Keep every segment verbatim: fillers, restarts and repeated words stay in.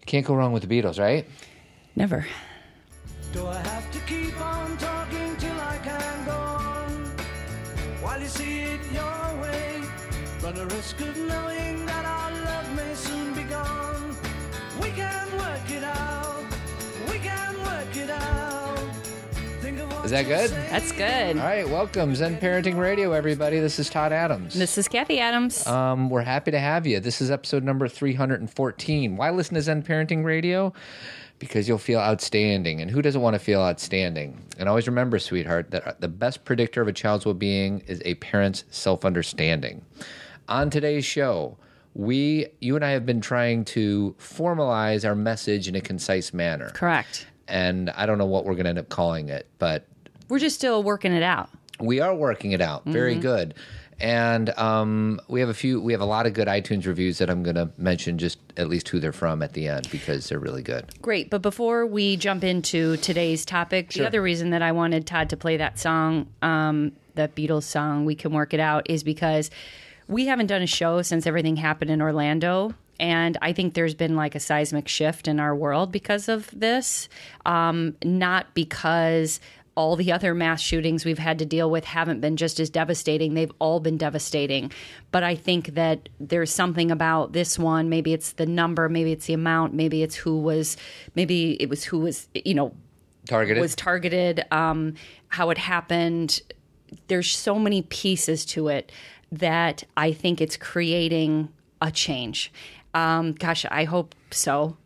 You can't go wrong with the Beatles, right? Never. Do I have to keep on talking till I can go on? While you see it your way, run the risk of knowing that our love may soon be gone. We can work it out. We can work it out. Think of what. Is that good? That's good. All right, welcome Zen Parenting Radio, everybody. This is Todd Adams. This is Kathy Adams. Um, we're happy to have you. This is episode number three hundred fourteen. Why listen to Zen Parenting Radio? Because you'll feel outstanding. And who doesn't want to feel outstanding? And always remember, sweetheart, that the best predictor of a child's well-being is a parent's self-understanding. On today's show, we, you and I have been trying to formalize our message in a concise manner. Correct. And I don't know what we're going to end up calling it, but... We're just still working it out. We are working it out. Mm-hmm. Very good. And um, we have a few. We have a lot of good iTunes reviews that I'm going to mention, just at least who they're from at the end, because they're really good. Great. But before we jump into today's topic, sure. The other reason that I wanted Todd to play that song, um, the Beatles song, "We Can Work It Out," is because we haven't done a show since everything happened in Orlando. And I think there's been like a seismic shift in our world because of this, um, not because... all the other mass shootings we've had to deal with haven't been just as devastating. They've all been devastating. But I think that there's something about this one. Maybe it's the number. Maybe it's the amount. Maybe it's who was – maybe it was who was, you know – Targeted. Was targeted, um, how it happened. There's so many pieces to it that I think it's creating a change. Um, gosh, I hope so.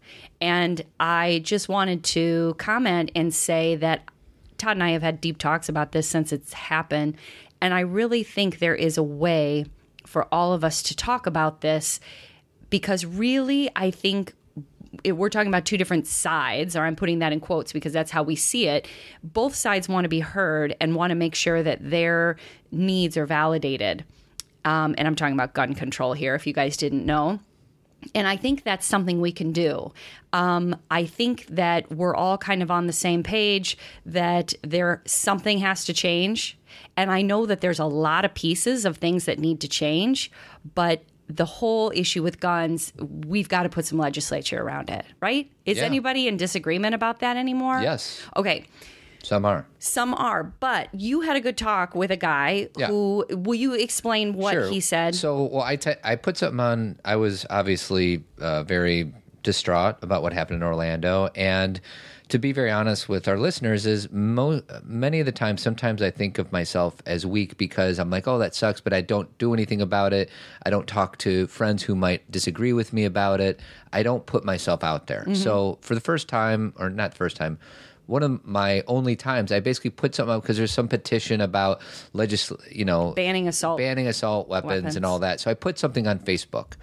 And I just wanted to comment and say that – Todd and I have had deep talks about this since it's happened, and I really think there is a way for all of us to talk about this, because really I think if we're talking about two different sides, or I'm putting that in quotes because that's how we see it. Both sides want to be heard and want to make sure that their needs are validated. Um, and I'm talking about gun control here, if you guys didn't know. And I think that's something we can do. Um, I think that we're all kind of on the same page that there something has to change. And I know that there's a lot of pieces of things that need to change. But the whole issue with guns, we've got to put some legislature around it, right? Is yeah. anybody in disagreement about that anymore? Yes. Okay. Some are. Some are. But you had a good talk with a guy yeah. who – will you explain what sure. he said? So well, I, te- I put something on – I was obviously uh, very distraught about what happened in Orlando. And to be very honest with our listeners is mo- many of the time, sometimes I think of myself as weak because I'm like, oh, that sucks, but I don't do anything about it. I don't talk to friends who might disagree with me about it. I don't put myself out there. Mm-hmm. So for the first time – or not the first time – one of my only times, I basically put something up because there's some petition about legisl, you know, banning assault, banning assault weapons, weapons and all that. So I put something on Facebook,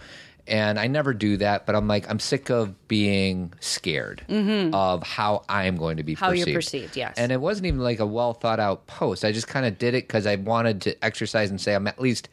and I never do that. But I'm like, I'm sick of being scared mm-hmm. of how I'm going to be how perceived. How you're perceived, yes. And it wasn't even like a well thought out post. I just kind of did it because I wanted to exercise and say I'm at least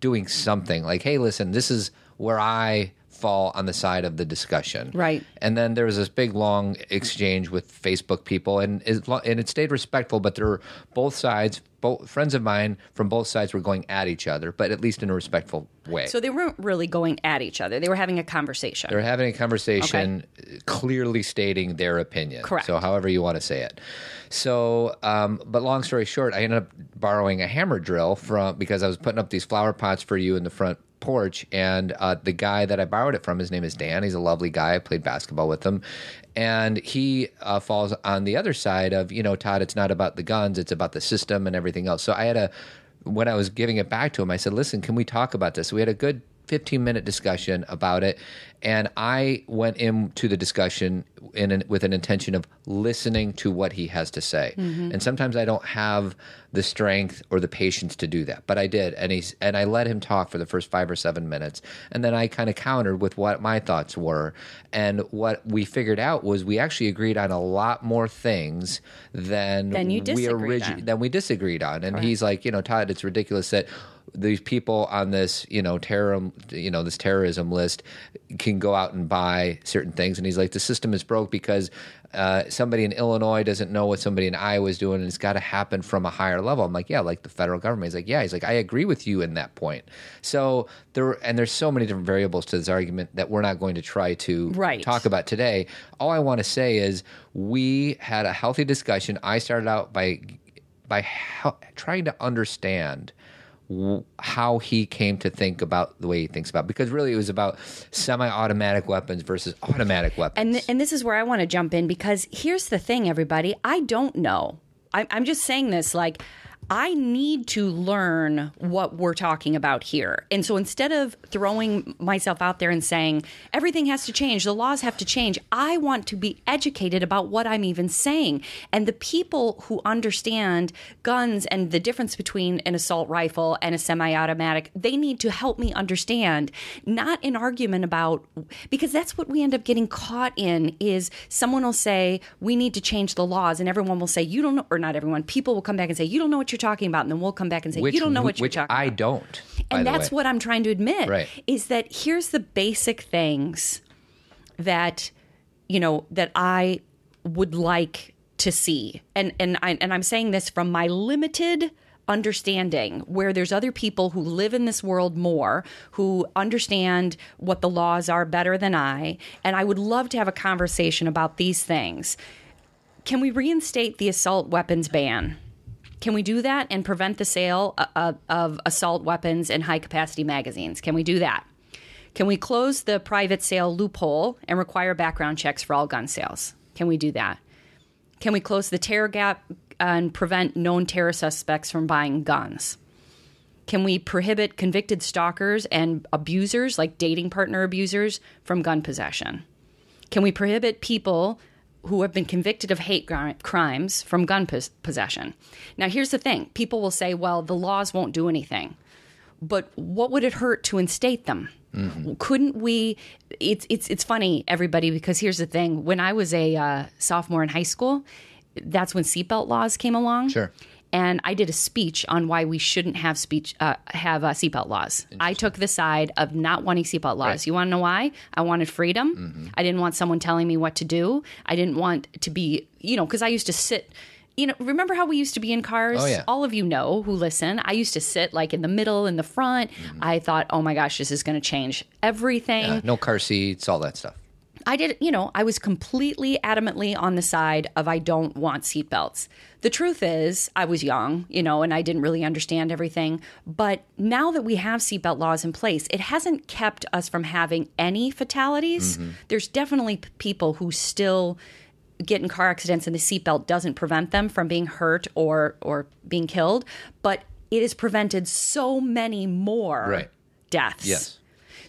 doing something. Like, hey, listen, this is where I fall on the side of the discussion. Right. And then there was this big, long exchange with Facebook people, and it, and it stayed respectful, but there were both sides, both friends of mine from both sides were going at each other, but at least in a respectful way. So they weren't really going at each other. They were having a conversation. They were having a conversation okay. clearly stating their opinion. Correct. So however you want to say it. So, um, but long story short, I ended up borrowing a hammer drill from because I was putting up these flower pots for you in the front porch, and uh, the guy that I borrowed it from, his name is Dan. He's a lovely guy. I played basketball with him, and he uh, falls on the other side of, you know, Todd, it's not about the guns, it's about the system and everything else. So I had a, when I was giving it back to him, I said, listen, can we talk about this? We had a good fifteen minute discussion about it, and I went into the discussion in an, with an intention of listening to what he has to say. Mm-hmm. And sometimes I don't have the strength or the patience to do that, but I did, and he's and I let him talk for the first five or seven minutes, and then I kind of countered with what my thoughts were, and what we figured out was we actually agreed on a lot more things than than, you disagreed we, origi- on. than we disagreed on. And right. he's like, you know, Todd, it's ridiculous that these people on this, you know, terror, you know, this terrorism list can go out and buy certain things. And he's like, the system is broke because uh, somebody in Illinois doesn't know what somebody in Iowa is doing, and it's got to happen from a higher level. I'm like, yeah, like the federal government. He's like, yeah. He's like, I agree with you in that point. So there, and there's so many different variables to this argument that we're not going to try to right. talk about today. All I want to say is we had a healthy discussion. I started out by by how, trying to understand how he came to think about the way he thinks about it. Because really it was about semi-automatic weapons versus automatic weapons. And th- and this is where I want to jump in, because here's the thing, everybody. I don't know. I- I'm just saying this, like, I need to learn what we're talking about here. And so instead of throwing myself out there and saying, everything has to change, the laws have to change, I want to be educated about what I'm even saying. And the people who understand guns and the difference between an assault rifle and a semi-automatic, they need to help me understand, not an argument about, because that's what we end up getting caught in, is someone will say, we need to change the laws. And everyone will say, you don't know, or not everyone, people will come back and say, you don't know what you're talking about, and then we'll come back and say, which, you don't know what you're talking about. Which I don't. And that's what I'm trying to admit, right, is that here's the basic things that, you know, that I would like to see. And and I and I'm saying this from my limited understanding, where there's other people who live in this world more, who understand what the laws are better than I, and I would love to have a conversation about these things. Can we reinstate the assault weapons ban? Can we do that and prevent the sale of, of assault weapons and high-capacity magazines? Can we do that? Can we close the private sale loophole and require background checks for all gun sales? Can we do that? Can we close the terror gap and prevent known terror suspects from buying guns? Can we prohibit convicted stalkers and abusers, like dating partner abusers, from gun possession? Can we prohibit people who have been convicted of hate crimes from gun pos- possession. Now, here's the thing. People will say, well, the laws won't do anything. But what would it hurt to instate them? Mm-hmm. Couldn't we – it's it's it's funny, everybody, because here's the thing. When I was a uh, sophomore in high school, that's when seatbelt laws came along. Sure. And I did a speech on why we shouldn't have speech uh, have uh, seatbelt laws. I took the side of not wanting seatbelt laws. Right. You want to know why? I wanted freedom. Mm-hmm. I didn't want someone telling me what to do. I didn't want to be, you know, because I used to sit, you know, remember how we used to be in cars? Oh, yeah. All of you know who listen. I used to sit like in the middle, in the front. Mm-hmm. I thought, oh my gosh, this is going to change everything. Yeah, no car seats, all that stuff. I did, you know, I was completely adamantly on the side of I don't want seatbelts. The truth is, I was young, you know, and I didn't really understand everything. But now that we have seatbelt laws in place, it hasn't kept us from having any fatalities. Mm-hmm. There's definitely p- people who still get in car accidents, and the seatbelt doesn't prevent them from being hurt or, or being killed. But it has prevented so many more right. deaths. Yes.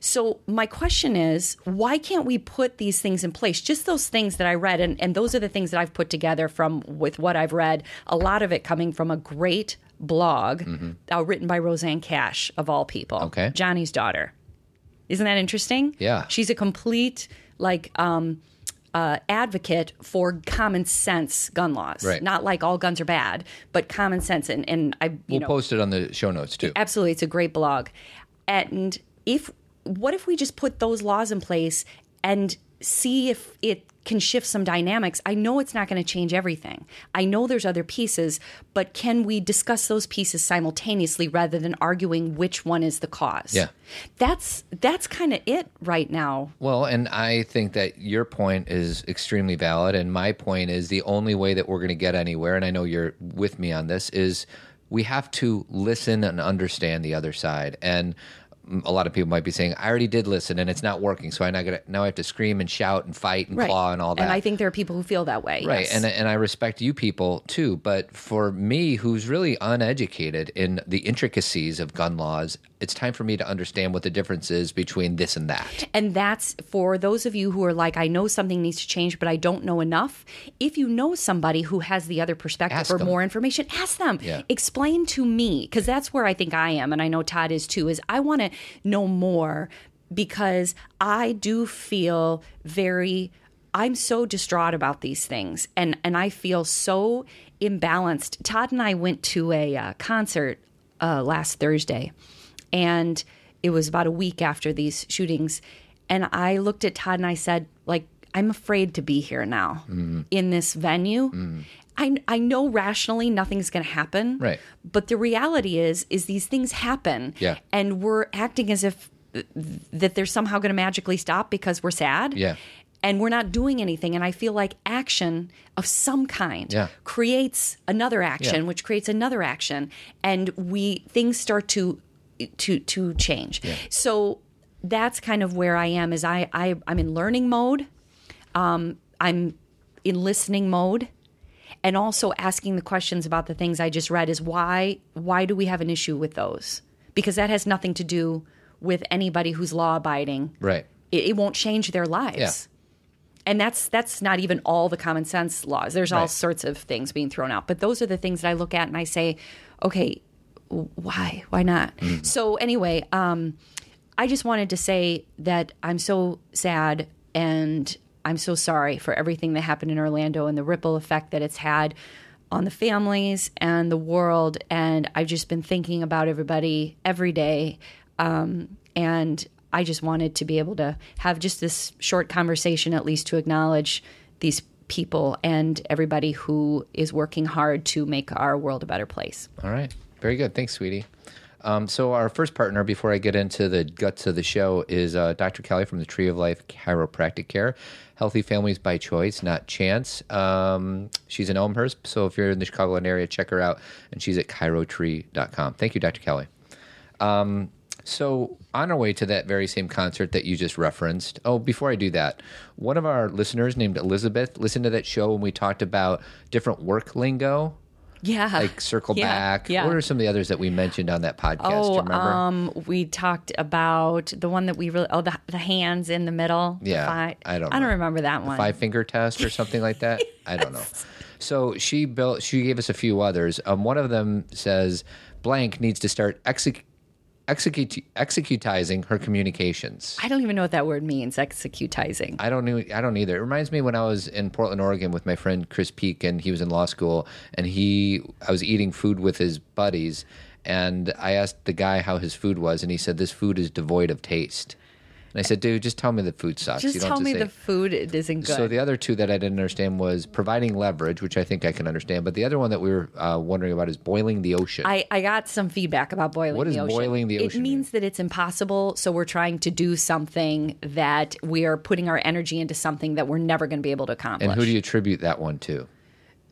So my question is, why can't we put these things in place? Just those things that I read, and, and those are the things that I've put together from with what I've read, a lot of it coming from a great blog mm-hmm. uh, written by Roseanne Cash, of all people, okay. Johnny's daughter. Isn't that interesting? Yeah. She's a complete like um, uh, advocate for common sense gun laws. Right. Not like all guns are bad, but common sense. And, and I, you we'll know, post it on the show notes too. Absolutely. It's a great blog. And if... What if we just put those laws in place and see if it can shift some dynamics? I know it's not going to change everything. I know there's other pieces, but can we discuss those pieces simultaneously rather than arguing which one is the cause? Yeah. That's that's kind of it right now. Well, and I think that your point is extremely valid, and my point is the only way that we're going to get anywhere, and I know you're with me on this, is we have to listen and understand the other side. And a lot of people might be saying, I already did listen and it's not working, so I'm not gonna, now I have to scream and shout and fight and right. claw and all that. And I think there are people who feel that way. Right, yes. and and I respect you people too, but for me, who's really uneducated in the intricacies of gun laws, it's time for me to understand what the difference is between this and that. And that's for those of you who are like, I know something needs to change, but I don't know enough. If you know somebody who has the other perspective ask or them. More information, ask them. Yeah. Explain to me, because that's where I think I am, and I know Todd is too, is I want to know more, because I do feel very, I'm so distraught about these things, and, and I feel so imbalanced. Todd and I went to a uh, concert uh, last Thursday. And it was about a week after these shootings. And I looked at Todd and I said, like, I'm afraid to be here now mm-hmm. in this venue. Mm-hmm. I, I know rationally nothing's going to happen. Right. But the reality is, is these things happen. Yeah. And we're acting as if that they're somehow going to magically stop because we're sad. Yeah. And we're not doing anything. And I feel like action of some kind yeah. creates another action, yeah. which creates another action. And we things start to to to change. Yeah. So that's kind of where I am is I, I, I'm in learning mode. Um, I'm in listening mode. And also asking the questions about the things I just read is why why do we have an issue with those? Because that has nothing to do with anybody who's law-abiding. Right. It, it won't change their lives. Yeah. And that's that's not even all the common sense laws. There's right. all sorts of things being thrown out. But those are the things that I look at and I say, okay, why? Why not? Mm. So anyway, um, I just wanted to say that I'm so sad and I'm so sorry for everything that happened in Orlando and the ripple effect that it's had on the families and the world. And I've just been thinking about everybody every day. Um, and I just wanted to be able to have just this short conversation, at least to acknowledge these people and everybody who is working hard to make our world a better place. All right. Very good. Thanks, sweetie. Um, so our first partner, before I get into the guts of the show, is uh, Doctor Kelly from the Tree of Life Chiropractic Care. Healthy families by choice, not chance. Um, she's in Elmhurst, so if you're in the Chicagoland area, check her out. And she's at Chiro Tree dot com. Thank you, Doctor Kelly. Um, so on our way to that very same concert that you just referenced, oh, before I do that, one of our listeners named Elizabeth listened to that show when we talked about different work lingo. Yeah. Like circle yeah. back. Yeah. What are some of the others that we mentioned on that podcast? Oh, do you remember? Um, we talked about the one that we really, oh, the, the hands in the middle. Yeah. The five, I don't I don't remember that the one. Five finger test or something like that. Yes. I don't know. So she built, she gave us a few others. Um, one of them says blank needs to start exec- execu- executizing her communications. I don't even know what that word means. Executizing. I don't know. I don't either. It reminds me when I was in Portland, Oregon with my friend Chris Peake, and he was in law school, and he, I was eating food with his buddies, and I asked the guy how his food was, and he said, this food is devoid of taste. And I said, dude, just tell me the food sucks. Just you don't tell just me say. The food isn't good. So the other two that I didn't understand was providing leverage, which I think I can understand. But the other one that we were uh, wondering about is boiling the ocean. I, I got some feedback about boiling the ocean. What is boiling the ocean? It means that it's impossible. So we're trying to do something that we are putting our energy into something that we're never going to be able to accomplish. And who do you attribute that one to?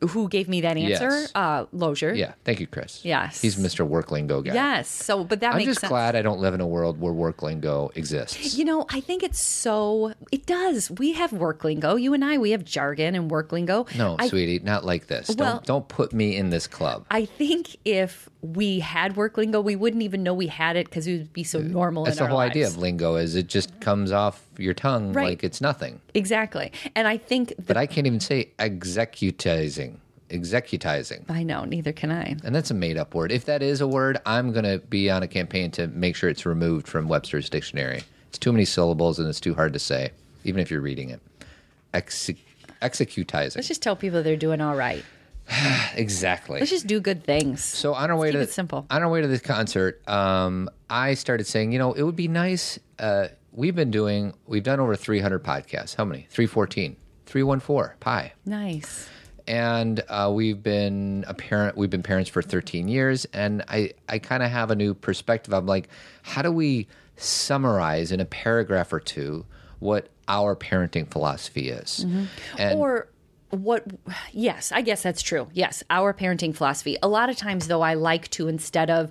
Who gave me that answer? Yes. Uh, Lozier. Yeah. Thank you, Chris. Yes. He's Mister Work Lingo guy. Yes. So, but that I'm makes sense. I'm just glad I don't live in a world where work lingo exists. You know, I think it's so, it does. We have work lingo. You and I, we have jargon and work lingo. No, I, sweetie, not like this. Well, don't, don't put me in this club. I think if we had work lingo, we wouldn't even know we had it because it would be so normal That's in our lives. That's the whole idea of lingo is it just comes off your tongue right. like it's nothing. Exactly. And I think... The, but I can't even say executizing. Executizing. I know. Neither can I. And that's a made-up word. If that is a word, I'm going to be on a campaign to make sure it's removed from Webster's Dictionary. It's too many syllables and it's too hard to say, even if you're reading it. Exe- executizing. Let's just tell people they're doing all right. Exactly. Let's just do good things. So on our way Let's keep to it simple. On our way to this concert, um, I started saying, you know, it would be nice. Uh, we've been doing, we've done over three hundred podcasts. How many? three fourteen three one four Pi. Nice. And uh, we've been a parent. We've been parents for thirteen years, and I, I kind of have a new perspective. I'm like, how do we summarize in a paragraph or two what our parenting philosophy is, mm-hmm. and, or What? Yes, I guess that's true. Yes, our parenting philosophy. A lot of times, though, I like to, instead of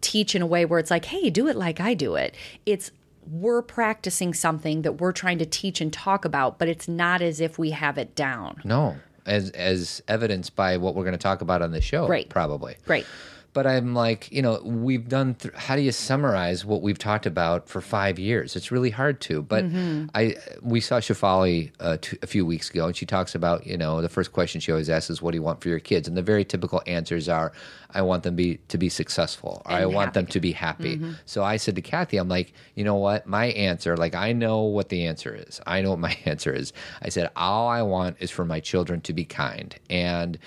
teach in a way where it's like, hey, do it like I do it, it's we're practicing something that we're trying to teach and talk about, but it's not as if we have it down. No, as as evidenced by what we're going to talk about on the show, right. probably. Right. But I'm like, you know, we've done, th- how do you summarize what we've talked about for five years? It's really hard to. But mm-hmm. I we saw Shefali uh, t- a few weeks ago, and she talks about, you know, the first question she always asks is, what do you want for your kids? And the very typical answers are, I want them be, to be successful, or and I want happy. them to be happy. Mm-hmm. So I said to Kathy, I'm like, you know what? My answer, like, I know what the answer is. I know what my answer is. I said, all I want is for my children to be kind. And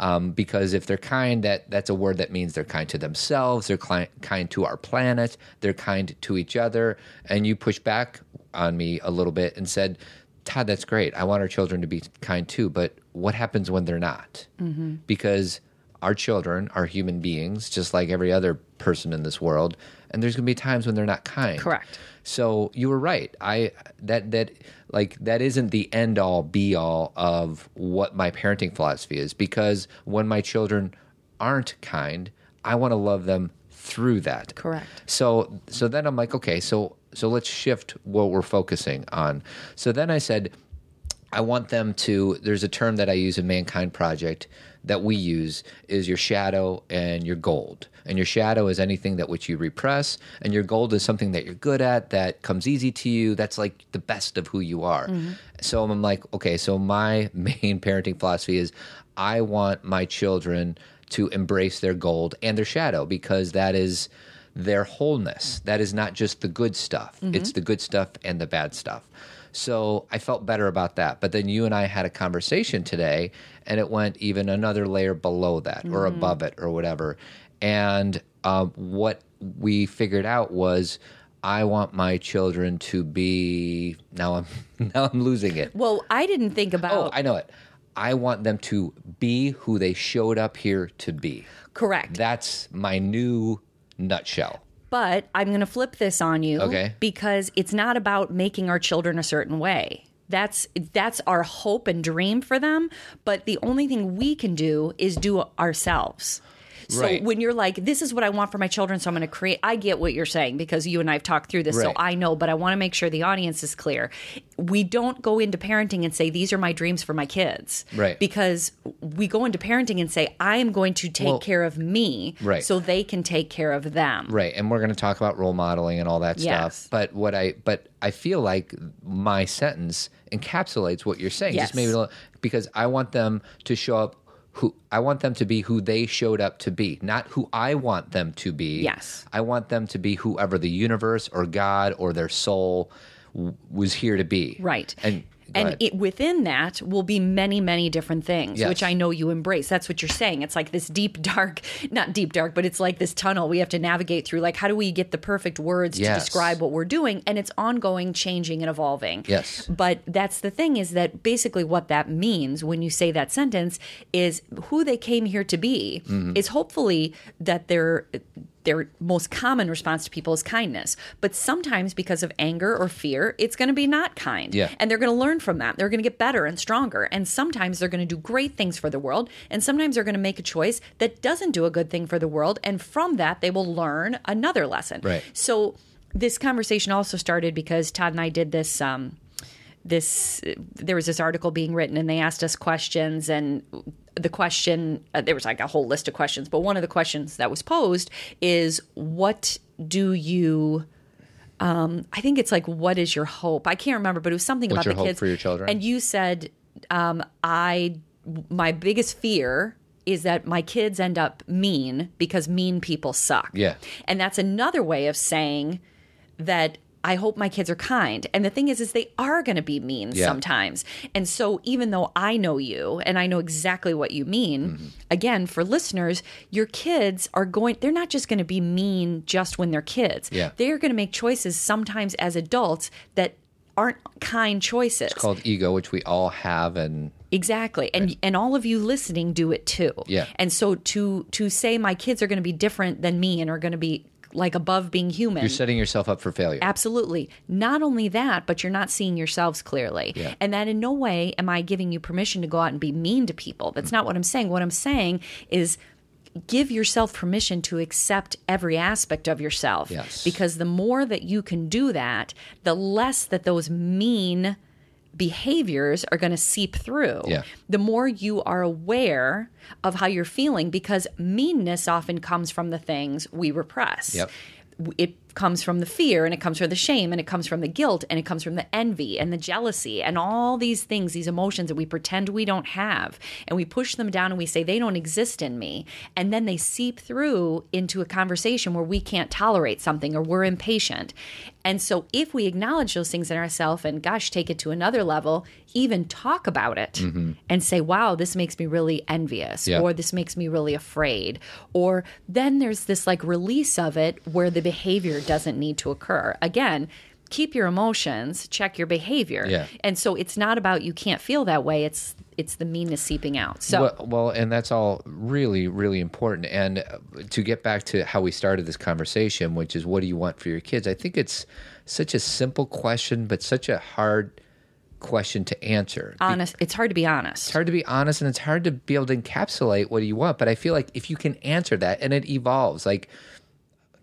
um, because if they're kind, that that's a word that means They're kind to themselves. They're cli- kind to our planet. They're kind to each other. And you pushed back on me a little bit and said, Todd, that's great. I want our children to be kind too. But what happens when they're not? Mm-hmm. Because our children are human beings, just like every other person in this world. And there's going to be times when they're not kind. Correct. So you were right. I that that like that isn't the end all be all of what my parenting philosophy is, because when my children aren't kind, I want to love them through that. Correct. So so then I'm like, okay, so so let's shift what we're focusing on. So then I said, I want them to, there's a term that I use in Mankind Project that we use is your shadow and your gold. And your shadow is anything that which you repress, and your gold is something that you're good at, that comes easy to you, that's like the best of who you are. Mm-hmm. So I'm like, okay, so my main parenting philosophy is I want my children to embrace their gold and their shadow, because that is their wholeness. That is not just the good stuff. Mm-hmm. It's the good stuff and the bad stuff. So I felt better about that. But then you and I had a conversation today, and it went even another layer below that mm-hmm. or above it or whatever. And uh, what we figured out was I want my children to be – now I'm now I'm losing it. Well, I didn't think about – Oh, I know it. I want them to be who they showed up here to be. Correct. That's my new nutshell. But I'm going to flip this on you, okay, because it's not about making our children a certain way. That's that's our hope and dream for them. But the only thing we can do is do ourselves. So right. when you're like, this is what I want for my children, so I'm going to create, I get what you're saying, because you and I have talked through this, right. so I know, but I want to make sure the audience is clear. We don't go into parenting and say, these are my dreams for my kids. Right. Because we go into parenting and say, I am going to take well, care of me right. so they can take care of them. Right. And we're going to talk about role modeling and all that yes. stuff. But what I, but I feel like my sentence encapsulates what you're saying. Yes. Just maybe a little, because I want them to show up Who, I want them to be who they showed up to be, not who I want them to be. Yes. I want them to be whoever the universe or God or their soul w- was here to be. Right. And and it, within that will be many, many different things, yes. which I know you embrace. That's what you're saying. It's like this deep, dark, not deep, dark, but it's like this tunnel we have to navigate through. Like, how do we get the perfect words yes. to describe what we're doing? And it's ongoing, changing, and evolving. Yes. But that's the thing, is that basically what that means when you say that sentence is who they came here to be mm-hmm. is hopefully that they're – their most common response to people is kindness. But sometimes because of anger or fear, it's going to be not kind. Yeah. And they're going to learn from that. They're going to get better and stronger. And sometimes they're going to do great things for the world. And sometimes they're going to make a choice that doesn't do a good thing for the world. And from that, they will learn another lesson. Right. So this conversation also started because Todd and I did this um, – This there was this article being written, and they asked us questions, and the question uh, there was like a whole list of questions, but one of the questions that was posed is, what do you um I think it's like, what is your hope? I can't remember, but it was something What's about your the hope kids for your children? And you said um I my biggest fear is that my kids end up mean, because mean people suck. Yeah. And that's another way of saying that I hope my kids are kind. And the thing is, is they are going to be mean yeah. sometimes. And so even though I know you and I know exactly what you mean, mm-hmm. again, for listeners, your kids are going, they're not just going to be mean just when they're kids. Yeah. They're going to make choices sometimes as adults that aren't kind choices. It's called ego, which we all have, and exactly. And right. and all of you listening do it too. Yeah. And so to to say my kids are going to be different than me and are going to be like above being human. You're setting yourself up for failure. Absolutely. Not only that, but you're not seeing yourselves clearly. Yeah. And that in no way am I giving you permission to go out and be mean to people. That's mm-hmm. not what I'm saying. What I'm saying is give yourself permission to accept every aspect of yourself. Yes. Because the more that you can do that, the less that those mean behaviors are going to seep through. Yeah. The more you are aware of how you're feeling, because meanness often comes from the things we repress. Yep. It comes from the fear, and it comes from the shame, and it comes from the guilt, and it comes from the envy and the jealousy and all these things, these emotions that we pretend we don't have, and we push them down and we say they don't exist in me. And then they seep through into a conversation where we can't tolerate something or we're impatient. And so if we acknowledge those things in ourselves and, gosh, take it to another level, even talk about it mm-hmm. and say, wow, this makes me really envious yeah. or this makes me really afraid. Or then there's this like release of it where the behavior doesn't need to occur. Again, keep your emotions, check your behavior. Yeah. And so it's not about you can't feel that way. It's it's the meanness seeping out. So well, well, and that's all really, really important. And to get back to how we started this conversation, which is what do you want for your kids? I think it's such a simple question, but such a hard question to answer. Honest. Be- it's hard to be honest. It's hard to be honest, and it's hard to be able to encapsulate what do you want. But I feel like if you can answer that, and it evolves, like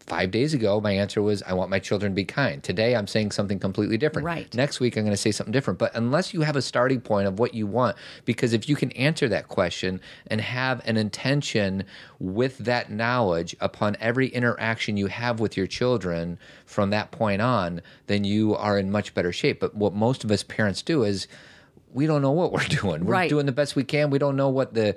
five days ago, my answer was, I want my children to be kind. Today, I'm saying something completely different. Right. Next week, I'm going to say something different. But unless you have a starting point of what you want, because if you can answer that question and have an intention with that knowledge upon every interaction you have with your children from that point on, then you are in much better shape. But what most of us parents do is we don't know what we're doing. We're right. doing the best we can. We don't know what the...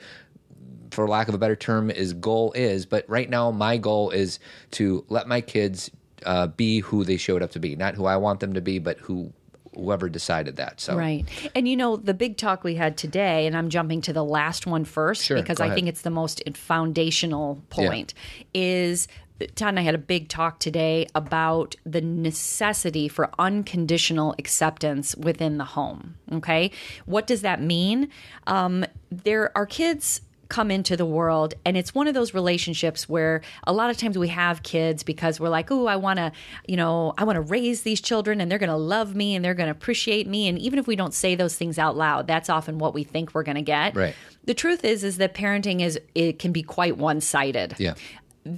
for lack of a better term, is goal is. But right now, my goal is to let my kids uh, be who they showed up to be. Not who I want them to be, but who whoever decided that. So right. And, you know, the big talk we had today, and I'm jumping to the last one first, sure, because I ahead. think it's the most foundational point, yeah. is Todd and I had a big talk today about the necessity for unconditional acceptance within the home. Okay? What does that mean? Um, there are kids... come into the world, and it's one of those relationships where a lot of times we have kids because we're like, oh, I want to, you know, I want to raise these children, and they're going to love me, and they're going to appreciate me. And even if we don't say those things out loud, that's often what we think we're going to get. Right. The truth is, is that parenting is, it can be quite one-sided. Yeah.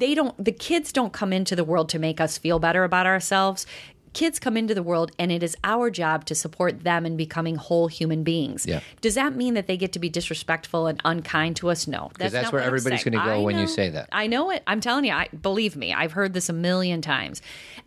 They don't, the kids don't come into the world to make us feel better about ourselves. Kids come into the world, and it is our job to support them in becoming whole human beings. Yeah. Does that mean that they get to be disrespectful and unkind to us? No. Because that's, that's where everybody's going to go when you say that. I know it. I'm telling you. I, believe me. I've heard this a million times.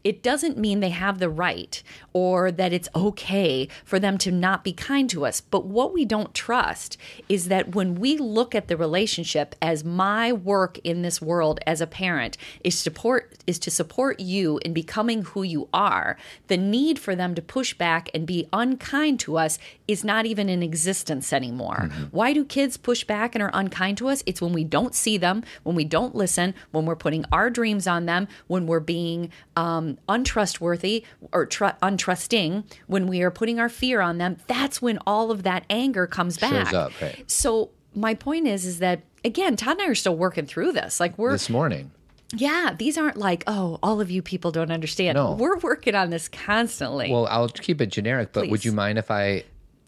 It doesn't mean they have the right or that it's okay for them to not be kind to us. But what we don't trust is that when we look at the relationship as my work in this world as a parent is support is to support you in becoming who you are, the need for them to push back and be unkind to us is not even in existence anymore. Mm-hmm. Why do kids push back and are unkind to us? It's when we don't see them, when we don't listen, when we're putting our dreams on them, when we're being um, untrustworthy or tr- untrusting, when we are putting our fear on them. That's when all of that anger comes back. Shows up, right? So my point is, is that, again, Todd and I are still working through this. Like we're this morning. Yeah, these aren't like, oh, all of you people don't understand. No. We're working on this constantly. Well, I'll keep it generic, but please. Would you mind if I...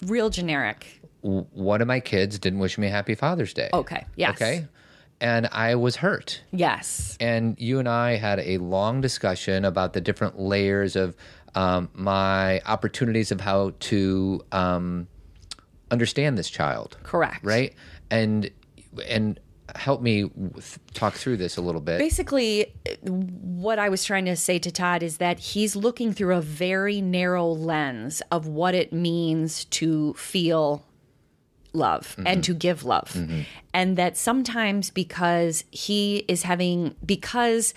Real generic. One of my kids didn't wish me a happy Father's Day. Okay, yes. Okay? And I was hurt. Yes. And you and I had a long discussion about the different layers of um, my opportunities of how to um, understand this child. Correct. Right? And And... help me th- talk through this a little bit. Basically, what I was trying to say to Todd is that he's looking through a very narrow lens of what it means to feel love mm-hmm. and to give love. Mm-hmm. And that sometimes because he is having, because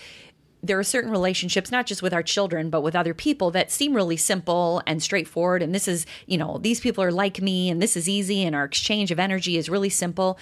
there are certain relationships, not just with our children, but with other people that seem really simple and straightforward. And this is, you know, these people are like me and this is easy and our exchange of energy is really simple.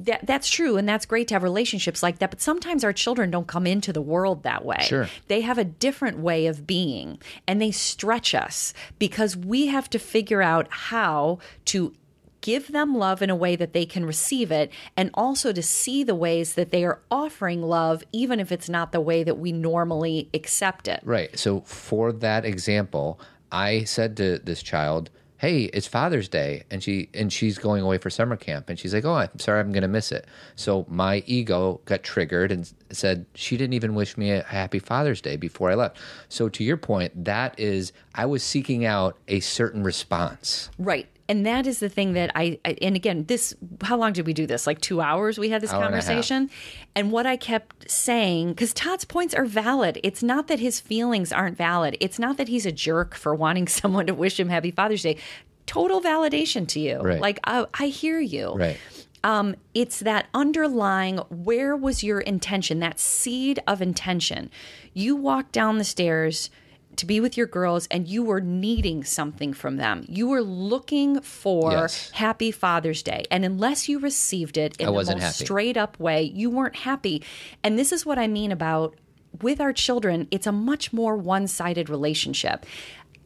That, that's true, and that's great to have relationships like that, but sometimes our children don't come into the world that way. Sure. They have a different way of being, and they stretch us because we have to figure out how to give them love in a way that they can receive it, and also to see the ways that they are offering love, even if it's not the way that we normally accept it. Right. So for that example, I said to this child, hey, it's Father's Day, and she and she's going away for summer camp, and she's like, oh, I'm sorry, I'm going to miss it. So my ego got triggered and said, she didn't even wish me a happy Father's Day before I left. So to your point, that is, I was seeking out a certain response. Right. And that is the thing that I, I and again, this, how long did we do this? Like two hours we had this hour conversation. And, and what I kept saying, because Todd's points are valid. It's not that his feelings aren't valid. It's not that he's a jerk for wanting someone to wish him happy Father's Day. Total validation to you. Right. Like, I, I hear you. Right. Um, it's that underlying, where was your intention, that seed of intention. You walked down the stairs to be with your girls and you were needing something from them. You were looking for yes. happy Father's Day. And unless you received it in I the wasn't most happy. straight up way, you weren't happy. And this is what I mean about with our children, it's a much more one-sided relationship.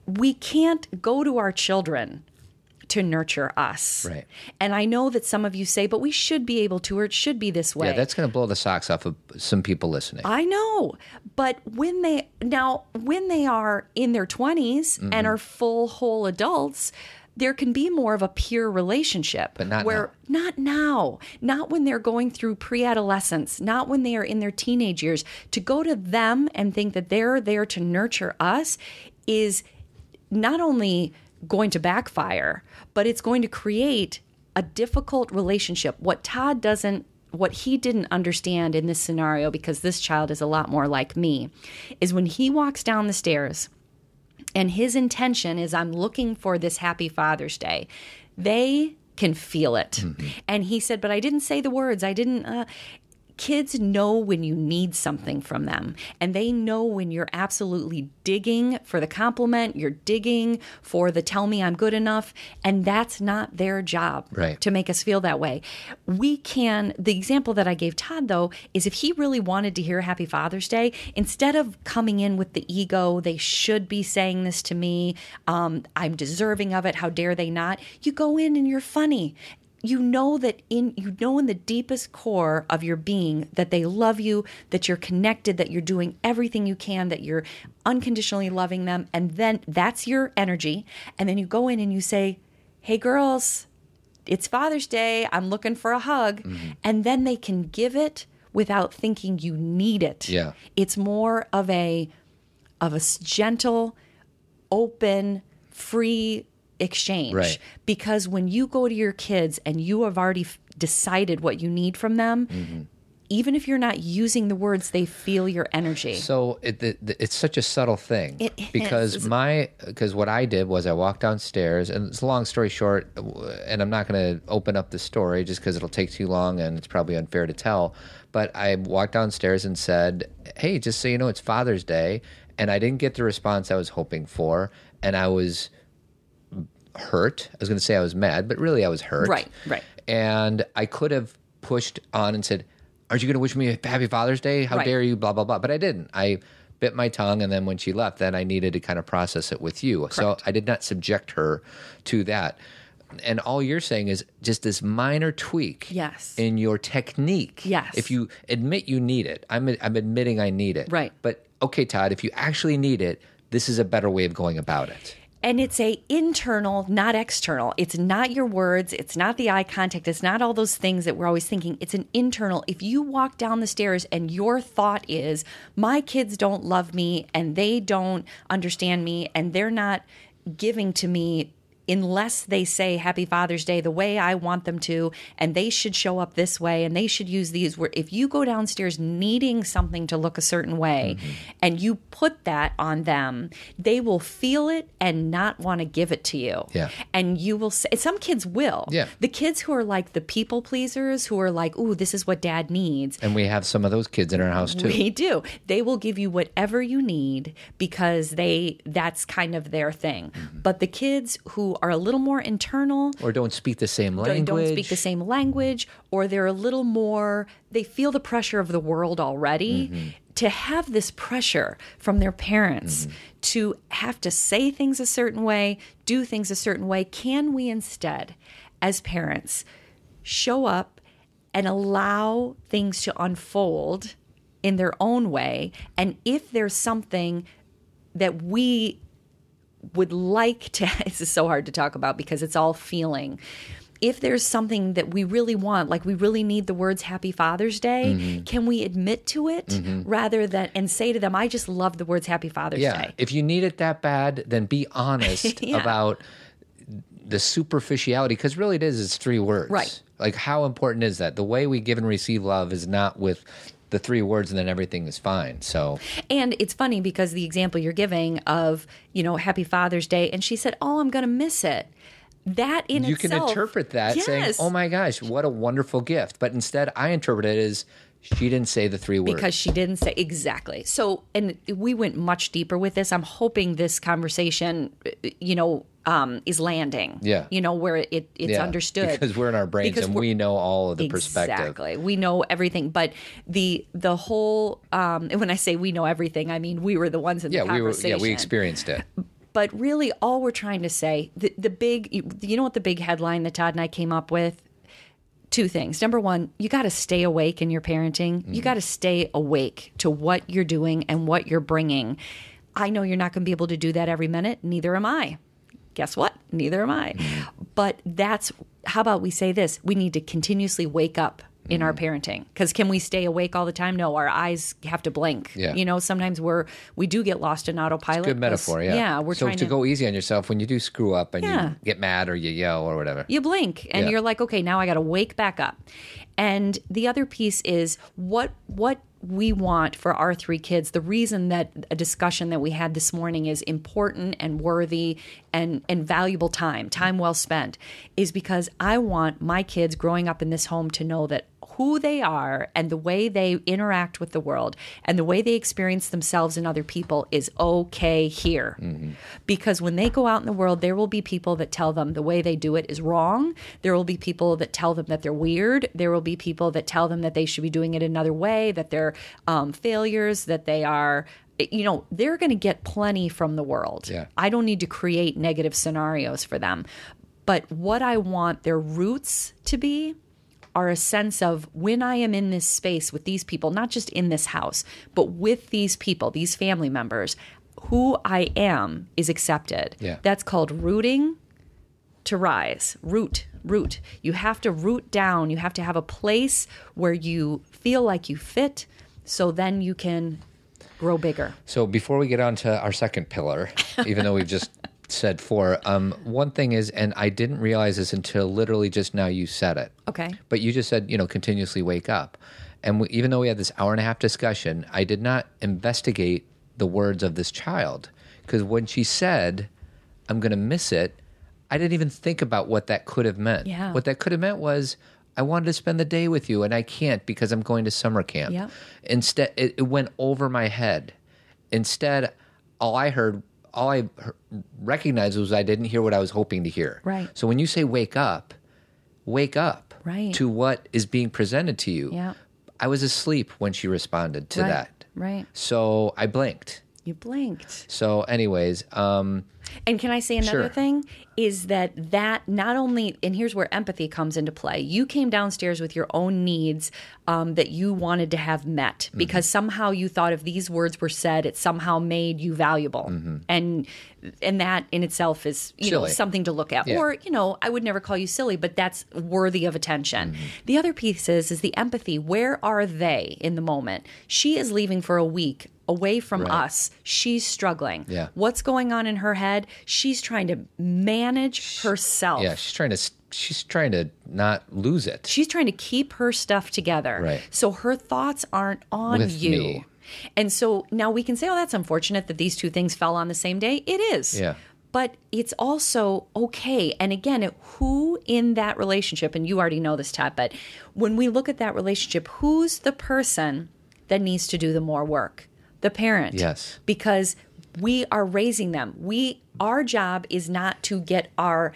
We can't go to our children to nurture us. Right. And I know that some of you say, but we should be able to, or it should be this way. Yeah, that's going to blow the socks off of some people listening. I know. But when they, now, when they are in their twenties mm-hmm. and are full, whole adults, there can be more of a peer relationship. But not where, now. Not now. Not when they're going through pre-adolescence. Not when they are in their teenage years. To go to them and think that they're there to nurture us is not only going to backfire, but it's going to create a difficult relationship. What Todd doesn't, what he didn't understand in this scenario, because this child is a lot more like me, is when he walks down the stairs and his intention is, I'm looking for this happy Father's Day, they can feel it. Mm-hmm. And he said, but I didn't say the words. I didn't... Uh, Kids know when you need something from them, and they know when you're absolutely digging for the compliment, you're digging for the tell me I'm good enough, and that's not their job right. to make us feel that way. We can, the example that I gave Todd, though, is if he really wanted to hear Happy Father's Day, instead of coming in with the ego, they should be saying this to me, um, I'm deserving of it, how dare they not, you go in and you're funny. You know that in you know in the deepest core of your being that they love you, that you're connected, that you're doing everything you can, that you're unconditionally loving them. And then that's your energy. And then you go in and you say, hey, girls, it's Father's Day. I'm looking for a hug. Mm-hmm. And then they can give it without thinking you need it. Yeah. It's more of a of a gentle, open, free exchange. Right. Because when you go to your kids and you have already f- decided what you need from them, mm-hmm. even if you're not using the words, they feel your energy. So it, it, it's such a subtle thing. It because is. my because what I did was I walked downstairs, and it's a long story short, and I'm not going to open up the story just because it'll take too long and it's probably unfair to tell. But I walked downstairs and said, hey, just so you know, it's Father's Day. And I didn't get the response I was hoping for. And I was hurt. I was going to say I was mad, but really I was hurt. Right, right. And I could have pushed on and said, aren't you going to wish me a happy Father's Day? How right. dare you? Blah, blah, blah. But I didn't. I bit my tongue. And then when she left, then I needed to kind of process it with you. Correct. So I did not subject her to that. And all you're saying is just this minor tweak yes. in your technique. Yes. If you admit you need it, I'm I'm admitting I need it. Right. But okay, Todd, if you actually need it, this is a better way of going about it. And it's a internal, not external. It's not your words. It's not the eye contact. It's not all those things that we're always thinking. It's an internal. If you walk down the stairs and your thought is, my kids don't love me and they don't understand me and they're not giving to me unless they say Happy Father's Day the way I want them to, and they should show up this way, and they should use these words. If you go downstairs needing something to look a certain way, mm-hmm. and you put that on them, they will feel it and not want to give it to you. Yeah. And you will say, some kids will. Yeah. The kids who are like the people pleasers, who are like, ooh, this is what Dad needs. And we have some of those kids in our house too. We do. They will give you whatever you need because they that's kind of their thing. Mm-hmm. But the kids who are a little more internal, or don't speak the same language, don't speak the same language, or they're a little more, they feel the pressure of the world already. Mm-hmm. To have this pressure from their parents, mm-hmm. to have to say things a certain way, do things a certain way, can we instead, as parents, show up and allow things to unfold in their own way? And if there's something that we would like to, this is so hard to talk about because it's all feeling. If there's something that we really want, like we really need the words Happy Father's Day, mm-hmm. can we admit to it mm-hmm. rather than, and say to them, I just love the words Happy Father's yeah. Day. If you need it that bad, then be honest yeah. about the superficiality, because really it is, it's three words. Right. Like, how important is that? The way we give and receive love is not with the three words and then everything is fine. So, and it's funny because the example you're giving of, you know, Happy Father's Day, and she said, oh, I'm going to miss it. That in you itself. You can interpret that yes. saying, oh my gosh, what a wonderful gift. But instead I interpret it as she didn't say the three words. Because she didn't say, exactly. So, and we went much deeper with this. I'm hoping this conversation, you know, Um, is landing, yeah. you know, where it, it's yeah. understood. Because we're in our brains because and we know all of the exactly. perspective. Exactly. We know everything. But the the whole, um, and when I say we know everything, I mean we were the ones in yeah, the conversation. We were, yeah, we experienced it. But really all we're trying to say, the, the big, you know what the big headline that Todd and I came up with? Two things. Number one, you got to stay awake in your parenting. Mm-hmm. You got to stay awake to what you're doing and what you're bringing. I know you're not going to be able to do that every minute. Neither am I. Guess what? Neither am I. But that's, how about we say this? We need to continuously wake up in mm. our parenting. Because can we stay awake all the time? No, our eyes have to blink. Yeah. You know, sometimes we're, we do get lost in autopilot. It's a good metaphor, yeah. Yeah, we're so trying to, to go easy on yourself when you do screw up and yeah. you get mad or you yell or whatever. You blink and yeah. you're like, okay, now I got to wake back up. And the other piece is what what we want for our three kids. The reason that a discussion that we had this morning is important and worthy and, and valuable time, time well spent, is because I want my kids growing up in this home to know that who they are and the way they interact with the world and the way they experience themselves and other people is okay here. Mm-hmm. Because when they go out in the world, there will be people that tell them the way they do it is wrong. There will be people that tell them that they're weird. There will be people that tell them that they should be doing it another way, that they're um, failures, that they are, you know, they're going to get plenty from the world. Yeah. I don't need to create negative scenarios for them. But what I want their roots to be are a sense of when I am in this space with these people, not just in this house, but with these people, these family members, who I am is accepted. Yeah. That's called rooting to rise. Root, root. You have to root down. You have to have a place where you feel like you fit, so then you can grow bigger. So before we get on to our second pillar, even though we've just said four. Um, one thing is, and I didn't realize this until literally just now you said it. Okay. But you just said, you know, continuously wake up. And we, even though we had this hour and a half discussion, I did not investigate the words of this child. Because when she said, I'm going to miss it, I didn't even think about what that could have meant. Yeah. What that could have meant was, I wanted to spend the day with you and I can't because I'm going to summer camp. Yeah. Instead, it, it went over my head. Instead, all I heard all I recognized was I didn't hear what I was hoping to hear. Right. So when you say wake up, wake up right. to what is being presented to you. Yeah. I was asleep when she responded to right. that. Right. So I blinked. You blinked. So anyways. Um, and can I say another sure. thing? Is that that not only, and here's where empathy comes into play. You came downstairs with your own needs um, that you wanted to have met because mm-hmm. somehow you thought if these words were said, it somehow made you valuable. Mm-hmm. And and that in itself is you silly. know something to look at. Yeah. Or, you know, I would never call you silly, but that's worthy of attention. Mm-hmm. The other piece is, is the empathy. Where are they in the moment? She is leaving for a week away from right. us. She's struggling. Yeah. What's going on in her head? She's trying to manage herself. Yeah, she's trying to she's trying to not lose it. She's trying to keep her stuff together. Right. So her thoughts aren't on With you. Me. And so now we can say, oh, that's unfortunate that these two things fell on the same day. It is. Yeah. But it's also okay. And again, who in that relationship, and you already know this, Todd, but when we look at that relationship, who's the person that needs to do the more work? The parent. Yes. Because we are raising them. We our job is not to get our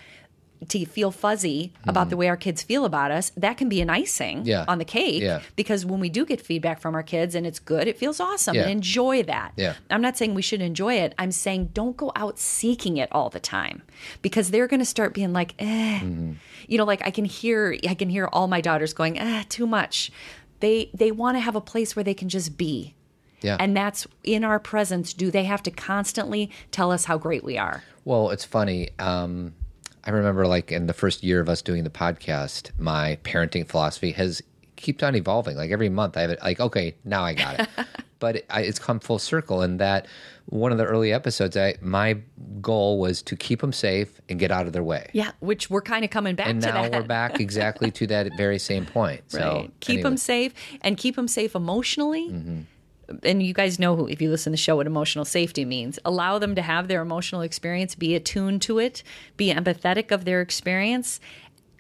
to feel fuzzy about mm-hmm. the way our kids feel about us. That can be an icing yeah. on the cake yeah. because when we do get feedback from our kids and it's good, it feels awesome yeah. and enjoy that. Yeah. I'm not saying we should enjoy it. I'm saying don't go out seeking it all the time because they're going to start being like, eh. Mm-hmm. You know, like I can hear I can hear all my daughters going, eh, too much. They they want to have a place where they can just be. Yeah. And that's in our presence. Do they have to constantly tell us how great we are? Well, it's funny. Um, I remember like in the first year of us doing the podcast, my parenting philosophy has kept on evolving. Like every month I have it like, okay, now I got it. But it, I, it's come full circle in that one of the early episodes, I, my goal was to keep them safe and get out of their way. Yeah, which we're kind of coming back and to that. And now we're back exactly to that very same point. So right. Keep anyway. them safe and keep them safe emotionally. Mm-hmm. And you guys know, who, if you listen to the show, what emotional safety means. Allow them to have their emotional experience, be attuned to it, be empathetic of their experience.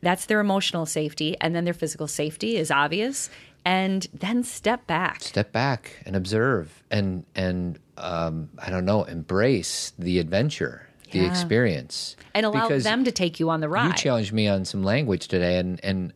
That's their emotional safety. And then their physical safety is obvious. And then step back. Step back and observe and, and um, I don't know, embrace the adventure, yeah. the experience. And allow because them to take you on the ride. You challenged me on some language today, and, and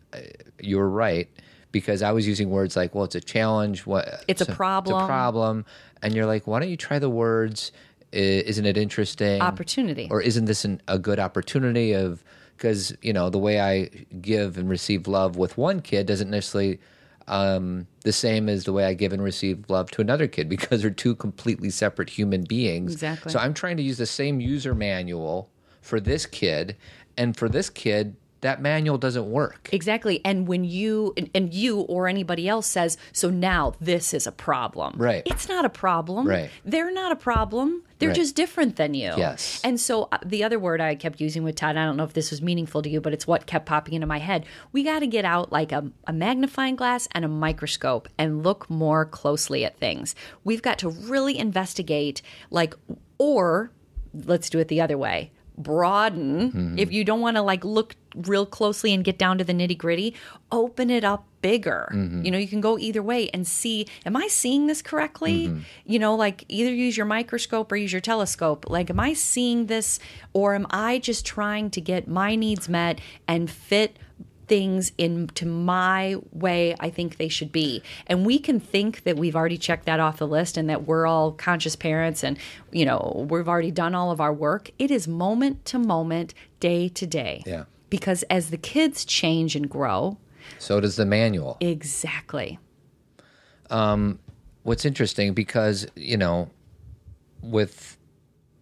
you were right. Because I was using words like, well, it's a challenge. What, it's so, a problem. It's a problem. And you're like, why don't you try the words, isn't it interesting? Opportunity. Or isn't this an, a good opportunity of, because, you know, the way I give and receive love with one kid doesn't necessarily um, the same as the way I give and receive love to another kid, because they're two completely separate human beings. Exactly. So I'm trying to use the same user manual for this kid, and for this kid, that manual doesn't work. Exactly. And when you and, and you or anybody else says, so now this is a problem. Right. It's not a problem. Right. They're not a problem. They're right. just different than you. Yes. And so the other word I kept using with Todd, I don't know if this was meaningful to you, but it's what kept popping into my head. We got to get out like a, a magnifying glass and a microscope and look more closely at things. We've got to really investigate, like, or let's do it the other way. Broaden. Mm-hmm. If you don't want to like look real closely and get down to the nitty gritty, open it up bigger. Mm-hmm. You know, you can go either way and see, am I seeing this correctly? Mm-hmm. You know, like either use your microscope or use your telescope. Like, am I seeing this, or am I just trying to get my needs met and fit things into my way I think they should be? And we can think that we've already checked that off the list and that we're all conscious parents and, you know, we've already done all of our work. It is moment to moment, day to day. Yeah. Because as the kids change and grow, so does the manual. Exactly. Um, what's interesting, because, you know, with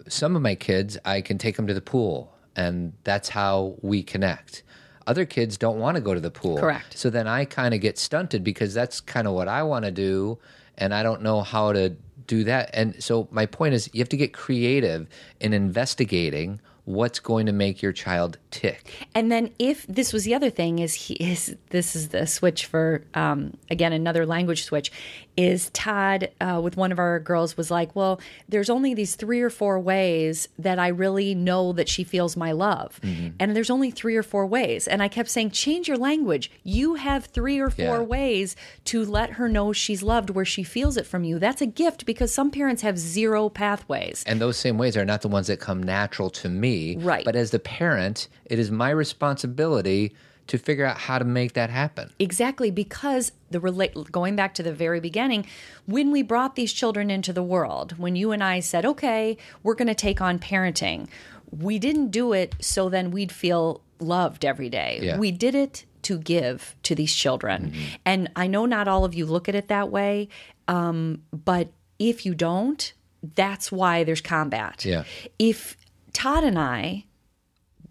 some of my kids, I can take them to the pool, and that's how we connect. Other kids don't want to go to the pool. Correct. So then I kind of get stunted because that's kind of what I want to do, and I don't know how to do that. And so my point is, you have to get creative in investigating what's going to make your child tick. And then if this was the other thing is, he is this is the switch for, um, again, another language switch, is Todd uh, with one of our girls was like, well, there's only these three or four ways that I really know that she feels my love. Mm-hmm. And there's only three or four ways. And I kept saying, change your language. You have three or four yeah. ways to let her know she's loved where she feels it from you. That's a gift, because some parents have zero pathways. And those same ways are not the ones that come natural to me. Right. But as the parent, it is my responsibility to figure out how to make that happen. Exactly, because the rela- going back to the very beginning, when we brought these children into the world, when you and I said, okay, we're going to take on parenting, we didn't do it so then we'd feel loved every day. Yeah. We did it to give to these children. Mm-hmm. And I know not all of you look at it that way, um, but if you don't, that's why there's combat. Yeah. If Todd and I,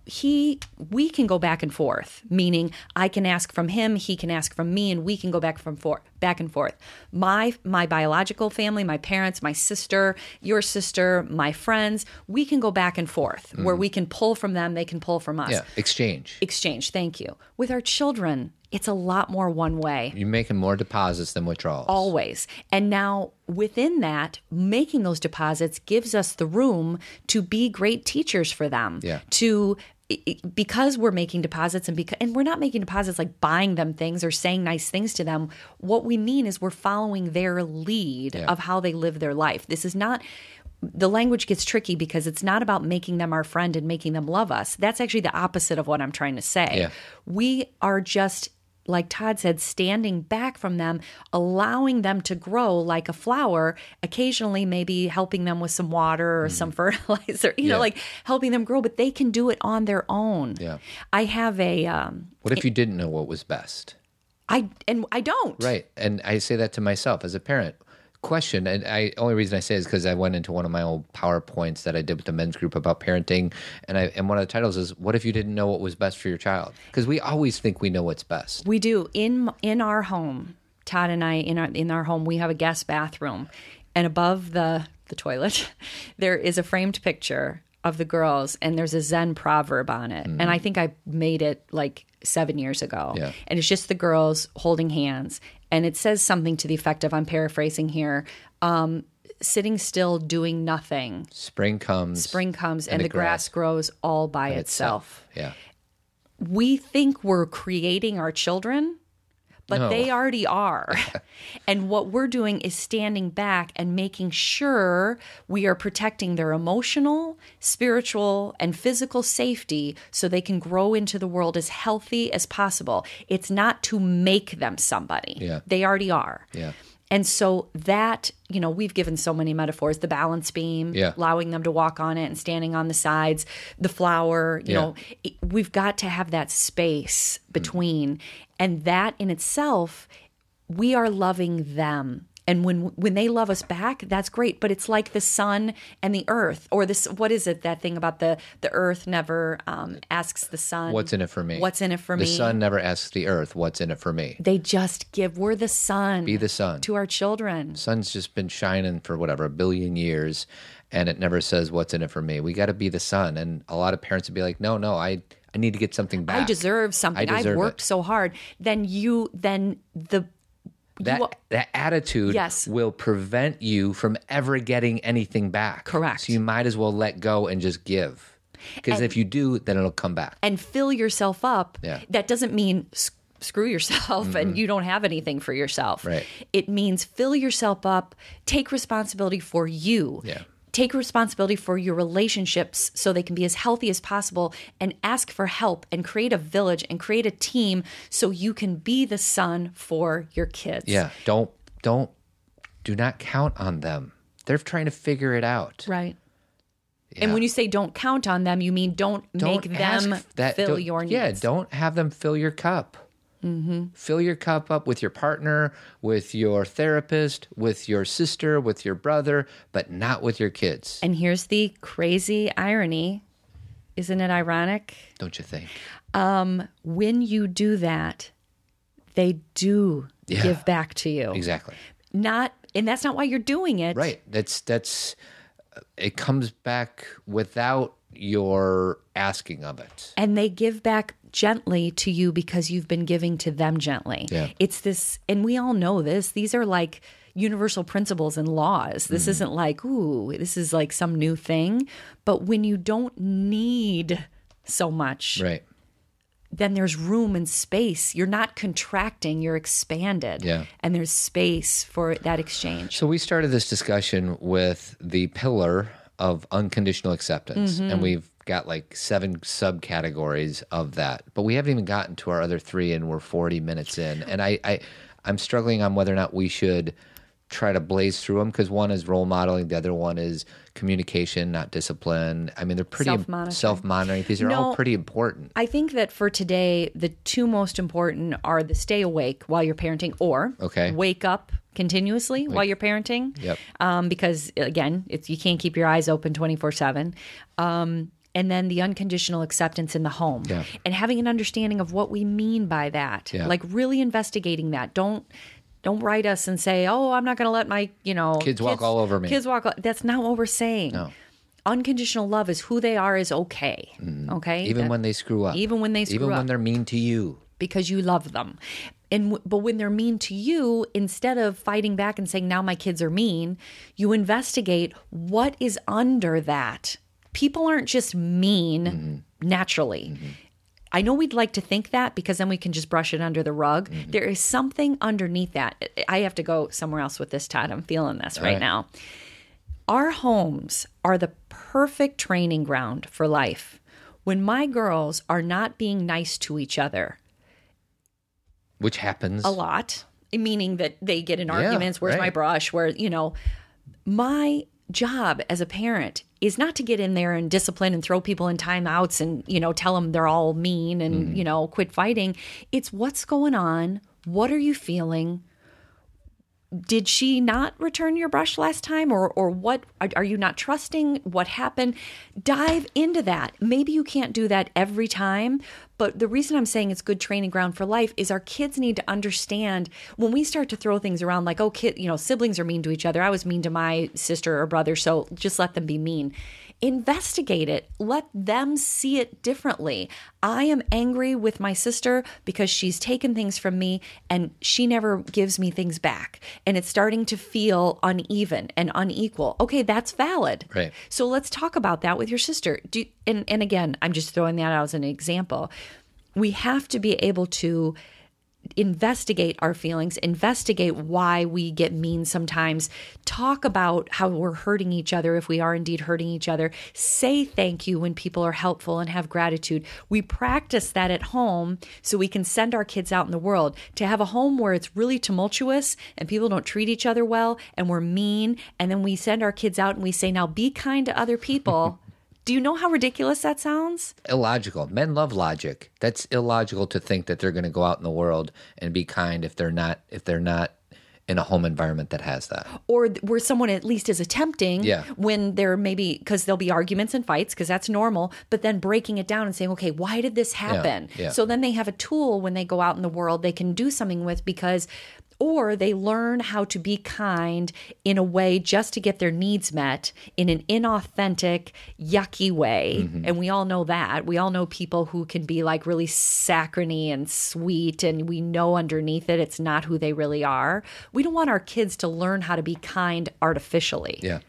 he, we can go back and forth, meaning I can ask from him, he can ask from me, and we can go back from forth, back and forth. My my biological family, my parents, my sister, your sister, my friends, we can go back and forth mm. where we can pull from them, they can pull from us. Yeah, exchange. Exchange, thank you. With our children, it's a lot more one way. You're making more deposits than withdrawals. Always. And now within that, making those deposits gives us the room to be great teachers for them. Yeah. To because we're making deposits and because and we're not making deposits like buying them things or saying nice things to them. What we mean is we're following their lead yeah. of how they live their life. This is not The language gets tricky because it's not about making them our friend and making them love us. That's actually the opposite of what I'm trying to say. Yeah. We are just, like Todd said, standing back from them, allowing them to grow like a flower, occasionally maybe helping them with some water or mm-hmm. some fertilizer, you yeah. know, like helping them grow, but they can do it on their own. Yeah. I have a... Um, what if you didn't know what was best? I And I don't. Right. And I say that to myself as a parent. Question, and I only reason I say is because I went into one of my old PowerPoints that I did with the men's group about parenting, and I and one of the titles is "What if you didn't know what was best for your child?" Because we always think we know what's best. We do in in our home. Todd and I, in our in our home, we have a guest bathroom. And above the, the toilet, there is a framed picture of the girls, and there's a Zen proverb on it. Mm. And I think I made it like seven years ago. Yeah. And it's just the girls holding hands. And it says something to the effect of, I'm paraphrasing here, um, sitting still, doing nothing. Spring comes. Spring comes, and, and the grass, grass grows all by itself. itself. Yeah. We think we're creating our children, but no. They already are. And what we're doing is standing back and making sure we are protecting their emotional, spiritual, and physical safety so they can grow into the world as healthy as possible. It's not to make them somebody. Yeah. They already are. Yeah. And so that, you know, we've given so many metaphors, the balance beam, yeah. allowing them to walk on it and standing on the sides, the flower, you yeah. know, it, we've got to have that space between. Mm. And that in itself, we are loving them. And when when they love us back, that's great. But it's like the sun and the earth, or this, what is it, that thing about the, the earth never um, asks the sun. What's in it for me? What's in it for the me? The sun never asks the earth, what's in it for me? They just give. We're the sun. Be the sun. To our children. Sun's just been shining for whatever, a billion years, and it never says what's in it for me. We got to be the sun. And a lot of parents would be like, no, no, I... I need to get something back. I deserve something. I deserve I've worked it. so hard. Then you, then the... That, you, that attitude yes. will prevent you from ever getting anything back. Correct. So you might as well let go and just give. Because if you do, then it'll come back. And fill yourself up. Yeah. That doesn't mean sc- screw yourself mm-hmm. and you don't have anything for yourself. Right. It means fill yourself up, take responsibility for you. Yeah. Take responsibility for your relationships so they can be as healthy as possible, and ask for help and create a village and create a team so you can be the sun for your kids. Yeah. Don't, don't, do not count on them. They're trying to figure it out. Right. Yeah. And when you say don't count on them, you mean don't, don't make them that, fill your needs. Yeah. Don't have them fill your cup. Mm-hmm. Fill your cup up with your partner, with your therapist, with your sister, with your brother, but not with your kids. And here's the crazy irony. Isn't it ironic? Don't you think? Um, when you do that, they do yeah. give back to you. Exactly. Not, and that's not why you're doing it. Right. That's, that's, it comes back without your asking of it. And they give back gently to you because you've been giving to them gently. Yeah. It's this, and we all know this. These are like universal principles and laws. This mm. isn't like, ooh, this is like some new thing. But when you don't need so much, right. then there's room and space. You're not contracting, you're expanded. Yeah. And there's space for that exchange. So we started this discussion with the pillar of unconditional acceptance. Mm-hmm. And we've got like seven subcategories of that, but we haven't even gotten to our other three, and we're forty minutes in. And I, I I'm struggling on whether or not we should try to blaze through them, because one is role modeling, the other one is communication, not discipline. I mean, they're pretty self-monitoring. self-monitoring. These are no, all pretty important. I think that for today, the two most important are the stay awake while you're parenting, or okay. wake up continuously wake. while you're parenting, yep. um, because again, it's, you can't keep your eyes open twenty-four seven. Um, And then the unconditional acceptance in the home yeah. and having an understanding of what we mean by that, yeah. like really investigating that. Don't don't write us and say, oh, I'm not going to let my, you know. Kids, kids walk all over me. Kids walk. That's not what we're saying. No. Unconditional love is who they are is okay. Mm. Okay. Even that, when they screw up. Even when they screw even up. Even when they're mean to you. Because you love them. And w- but when they're mean to you, instead of fighting back and saying, now my kids are mean, you investigate what is under that. People aren't just mean mm-hmm. naturally. Mm-hmm. I know we'd like to think that, because then we can just brush it under the rug. Mm-hmm. There is something underneath that. I have to go somewhere else with this, Todd. I'm feeling this right, right now. Our homes are the perfect training ground for life. When my girls are not being nice to each other. Which happens. A lot. Meaning that they get in yeah, arguments. Where's right. my brush? Where, you know, my job as a parent is not to get in there and discipline and throw people in timeouts and, you know, tell them they're all mean and, mm-hmm. you know, quit fighting. It's what's going on. What are you feeling? did she not return your brush last time? Or or what, are, are you not trusting? What happened? Dive into that. Maybe you can't do that every time, but the reason I'm saying it's good training ground for life is our kids need to understand when we start to throw things around like, oh, kid, you know, siblings are mean to each other. I was mean to my sister or brother, so just let them be mean. Investigate it. Let them see it differently. I am angry with my sister because she's taken things from me and she never gives me things back. And it's starting to feel uneven and unequal. Okay, that's valid. Right. So let's talk about that with your sister. Do, and, and again, I'm just throwing that out as an example. We have to be able to investigate our feelings, investigate why we get mean sometimes, talk about how we're hurting each other if we are indeed hurting each other, say thank you when people are helpful and have gratitude. We practice that at home so we can send our kids out in the world. To have a home where it's really tumultuous and people don't treat each other well and we're mean, and then we send our kids out and we say, now be kind to other people. Do you know how ridiculous that sounds? Illogical. Men love logic. That's illogical to think that they're going to go out in the world and be kind if they're not if they're not in a home environment that has that. Or where someone at least is attempting yeah. when there maybe because there'll be arguments and fights because that's normal, but then breaking it down and saying, okay, why did this happen? Yeah. Yeah. So then they have a tool when they go out in the world they can do something with because or they learn how to be kind in a way just to get their needs met in an inauthentic, yucky way. Mm-hmm. And we all know that. We all know people who can be like really saccharine and sweet, and we know underneath it it's not who they really are. We don't want our kids to learn how to be kind artificially. Yeah.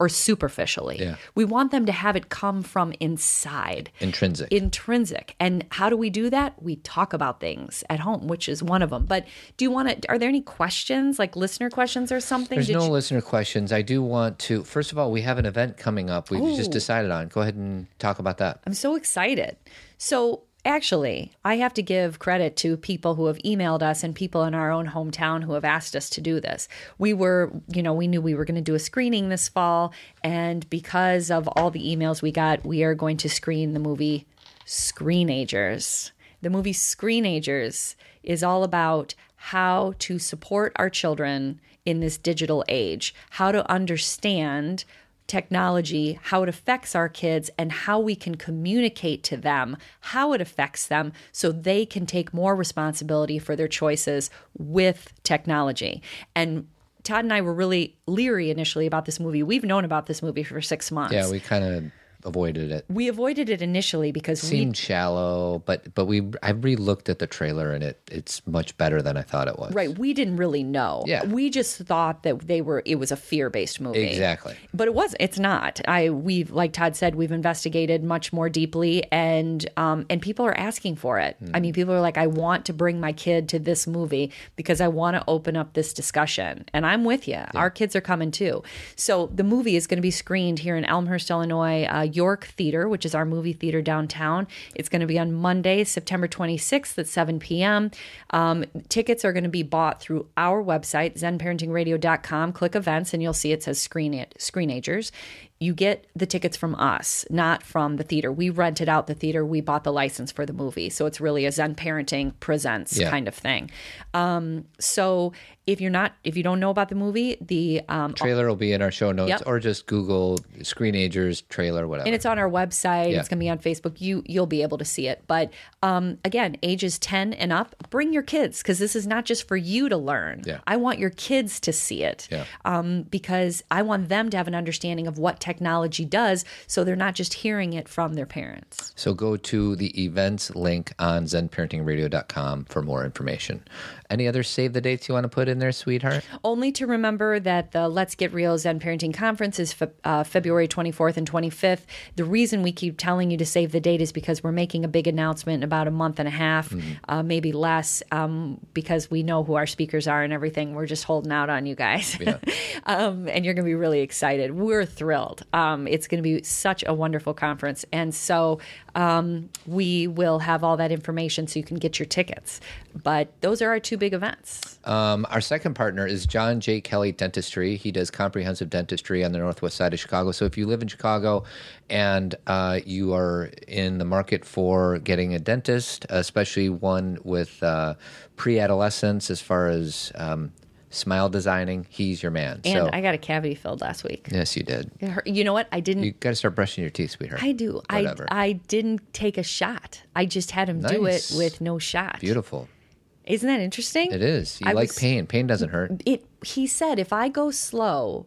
Or superficially. Yeah. We want them to have it come from inside. Intrinsic. Intrinsic. And how do we do that? We talk about things at home, which is one of them. But do you want to, are there any questions, like listener questions or something? There's Did no you... listener questions. I do want to, first of all, we have an event coming up we've oh. just decided on. Go ahead and talk about that. I'm so excited. So actually, I have to give credit to people who have emailed us and people in our own hometown who have asked us to do this. We were, you know, we knew we were going to do a screening this fall, and because of all the emails we got, we are going to screen the movie Screenagers. The movie Screenagers is all about how to support our children in this digital age, how to understand technology, how it affects our kids, and how we can communicate to them how it affects them so they can take more responsibility for their choices with technology. And Todd and I were really leery initially about this movie. We've known about this movie for six months. Yeah, we kind of avoided it. We avoided it initially because it seemed we, shallow, but but we I re-looked at the trailer and it it's much better than I thought it was. Right, we didn't really know. Yeah. We just thought that they were it was a fear-based movie. Exactly. But it was it's not. I we've like Todd said we've investigated much more deeply and um and people are asking for it. Mm. I mean, people are like, I want to bring my kid to this movie because I want to open up this discussion. And I'm with you. Yeah. Our kids are coming too. So the movie is going to be screened here in Elmhurst, Illinois. Uh, York Theater, which is our movie theater downtown. It's going to be on Monday, September twenty-sixth at seven p.m. Um, tickets are going to be bought through our website, zen parenting radio dot com. Click events and you'll see it says Screen it, Screenagers. You get the tickets from us, not from the theater. We rented out the theater. We bought the license for the movie. So it's really a Zen Parenting Presents yeah. kind of thing. Um, so if you're not, if you don't know about the movie, the um, trailer will be in our show notes yep. or just Google Screenagers trailer, whatever. And it's on our website. Yeah. It's going to be on Facebook. You, you'll be able to see it. But um, again, ages ten and up, bring your kids because this is not just for you to learn. Yeah. I want your kids to see it yeah. um, because I want them to have an understanding of what technology does so they're not just hearing it from their parents. So go to the events link on zen parenting radio dot com for more information. Any other save the dates you want to put in there, sweetheart? Only to remember that the Let's Get Real Zen Parenting Conference is fe- uh, February twenty-fourth and twenty-fifth. The reason we keep telling you to save the date is because we're making a big announcement in about a month and a half, mm-hmm. uh, maybe less, um, because we know who our speakers are and everything. We're just holding out on you guys. Yeah. um, and you're going to be really excited. We're thrilled. Um, it's going to be such a wonderful conference. And so um, we will have all that information so you can get your tickets. But those are our two big events. Um, our second partner is John J. Kelly Dentistry. He does comprehensive dentistry on the northwest side of Chicago. So if you live in Chicago and uh, you are in the market for getting a dentist, especially one with uh, pre-adolescence as far as um, smile designing. He's your man. And so, I got a cavity filled last week. Yes, you did. You know what? I didn't. You got to start brushing your teeth, sweetheart. I do. Whatever. I I didn't take a shot. I just had him nice. do it with no shot. Beautiful. Isn't that interesting? It is. You I like was, pain. Pain doesn't hurt. It. He said, if I go slow,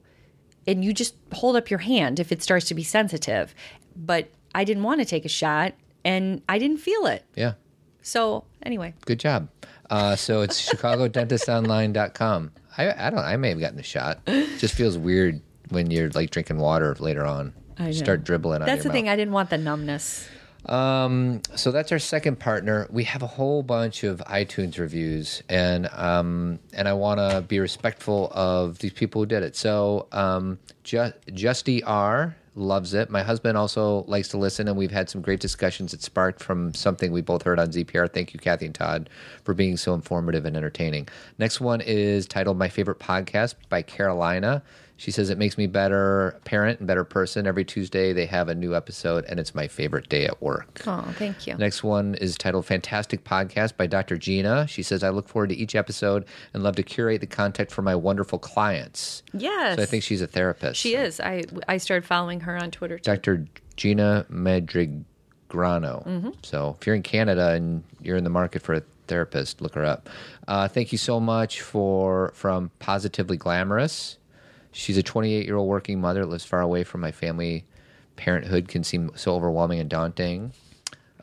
and you just hold up your hand if it starts to be sensitive, but I didn't want to take a shot, and I didn't feel it. Yeah. So anyway. Good job. Uh, so it's Chicago Dentist Online dot com. I I don't. I may have gotten a shot. It just feels weird when you're like drinking water later on. I know. Start dribbling. That's on your the mouth. Thing. I didn't want the numbness. Um, so that's our second partner. We have a whole bunch of iTunes reviews, and um, and I want to be respectful of these people who did it. So um, Ju- Justy R. loves it. My husband also likes to listen, and we've had some great discussions that sparked from something we both heard on Z P R. Thank you, Kathy and Todd, for being so informative and entertaining. Next one is titled My Favorite Podcast by Carolina. She says, it makes me better parent and better person. Every Tuesday they have a new episode, and it's my favorite day at work. Oh, thank you. Next one is titled Fantastic Podcast by Doctor Gina. She says, I look forward to each episode and love to curate the content for my wonderful clients. Yes. So I think she's a therapist. She so. is. I, I started following her on Twitter, too. Doctor Gina Medrigrano. Mm-hmm. So if you're in Canada and you're in the market for a therapist, look her up. Uh, thank you so much for from Positively Glamorous. She's a twenty-eight-year-old working mother that lives far away from my family. Parenthood can seem so overwhelming and daunting.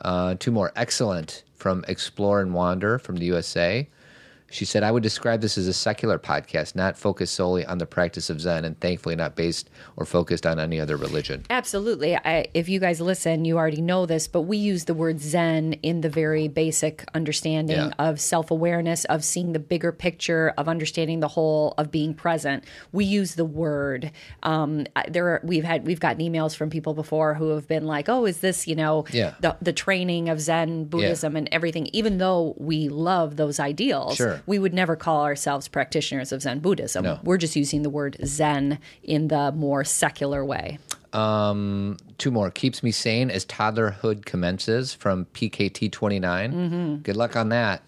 Uh, two more. Excellent from Explore and Wander from the U S A. She said, I would describe this as a secular podcast, not focused solely on the practice of Zen, and thankfully not based or focused on any other religion. Absolutely. I, if you guys listen, you already know this, but we use the word Zen in the very basic understanding yeah. of self-awareness, of seeing the bigger picture, of understanding the whole, of being present. We use the word. Um, there are, we've had we've gotten emails from people before who have been like, oh, is this, you know, yeah. the, the training of Zen Buddhism yeah. and everything, even though we love those ideals. Sure. We would never call ourselves practitioners of Zen Buddhism. No. We're just using the word Zen in the more secular way. Um, two more. Keeps me sane as toddlerhood commences from P K T twenty-nine. Mm-hmm. Good luck on that.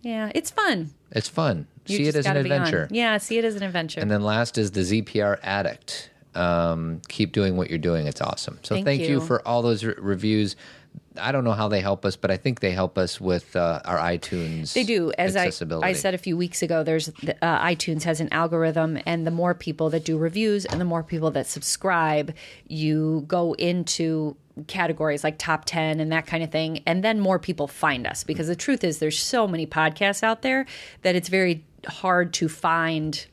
Yeah, it's fun. It's fun. You see it as an adventure. Yeah, see it as an adventure. And then last is the Z P R Addict. Um, keep doing what you're doing. It's awesome. So thank, thank you. you for all those re- reviews. I don't know how they help us, but I think they help us with uh, our iTunes. They do. As I, I said a few weeks ago, there's the, uh, iTunes has an algorithm, and the more people that do reviews and the more people that subscribe, you go into categories like top ten and that kind of thing, and then more people find us. Because the truth is there's so many podcasts out there that it's very hard to find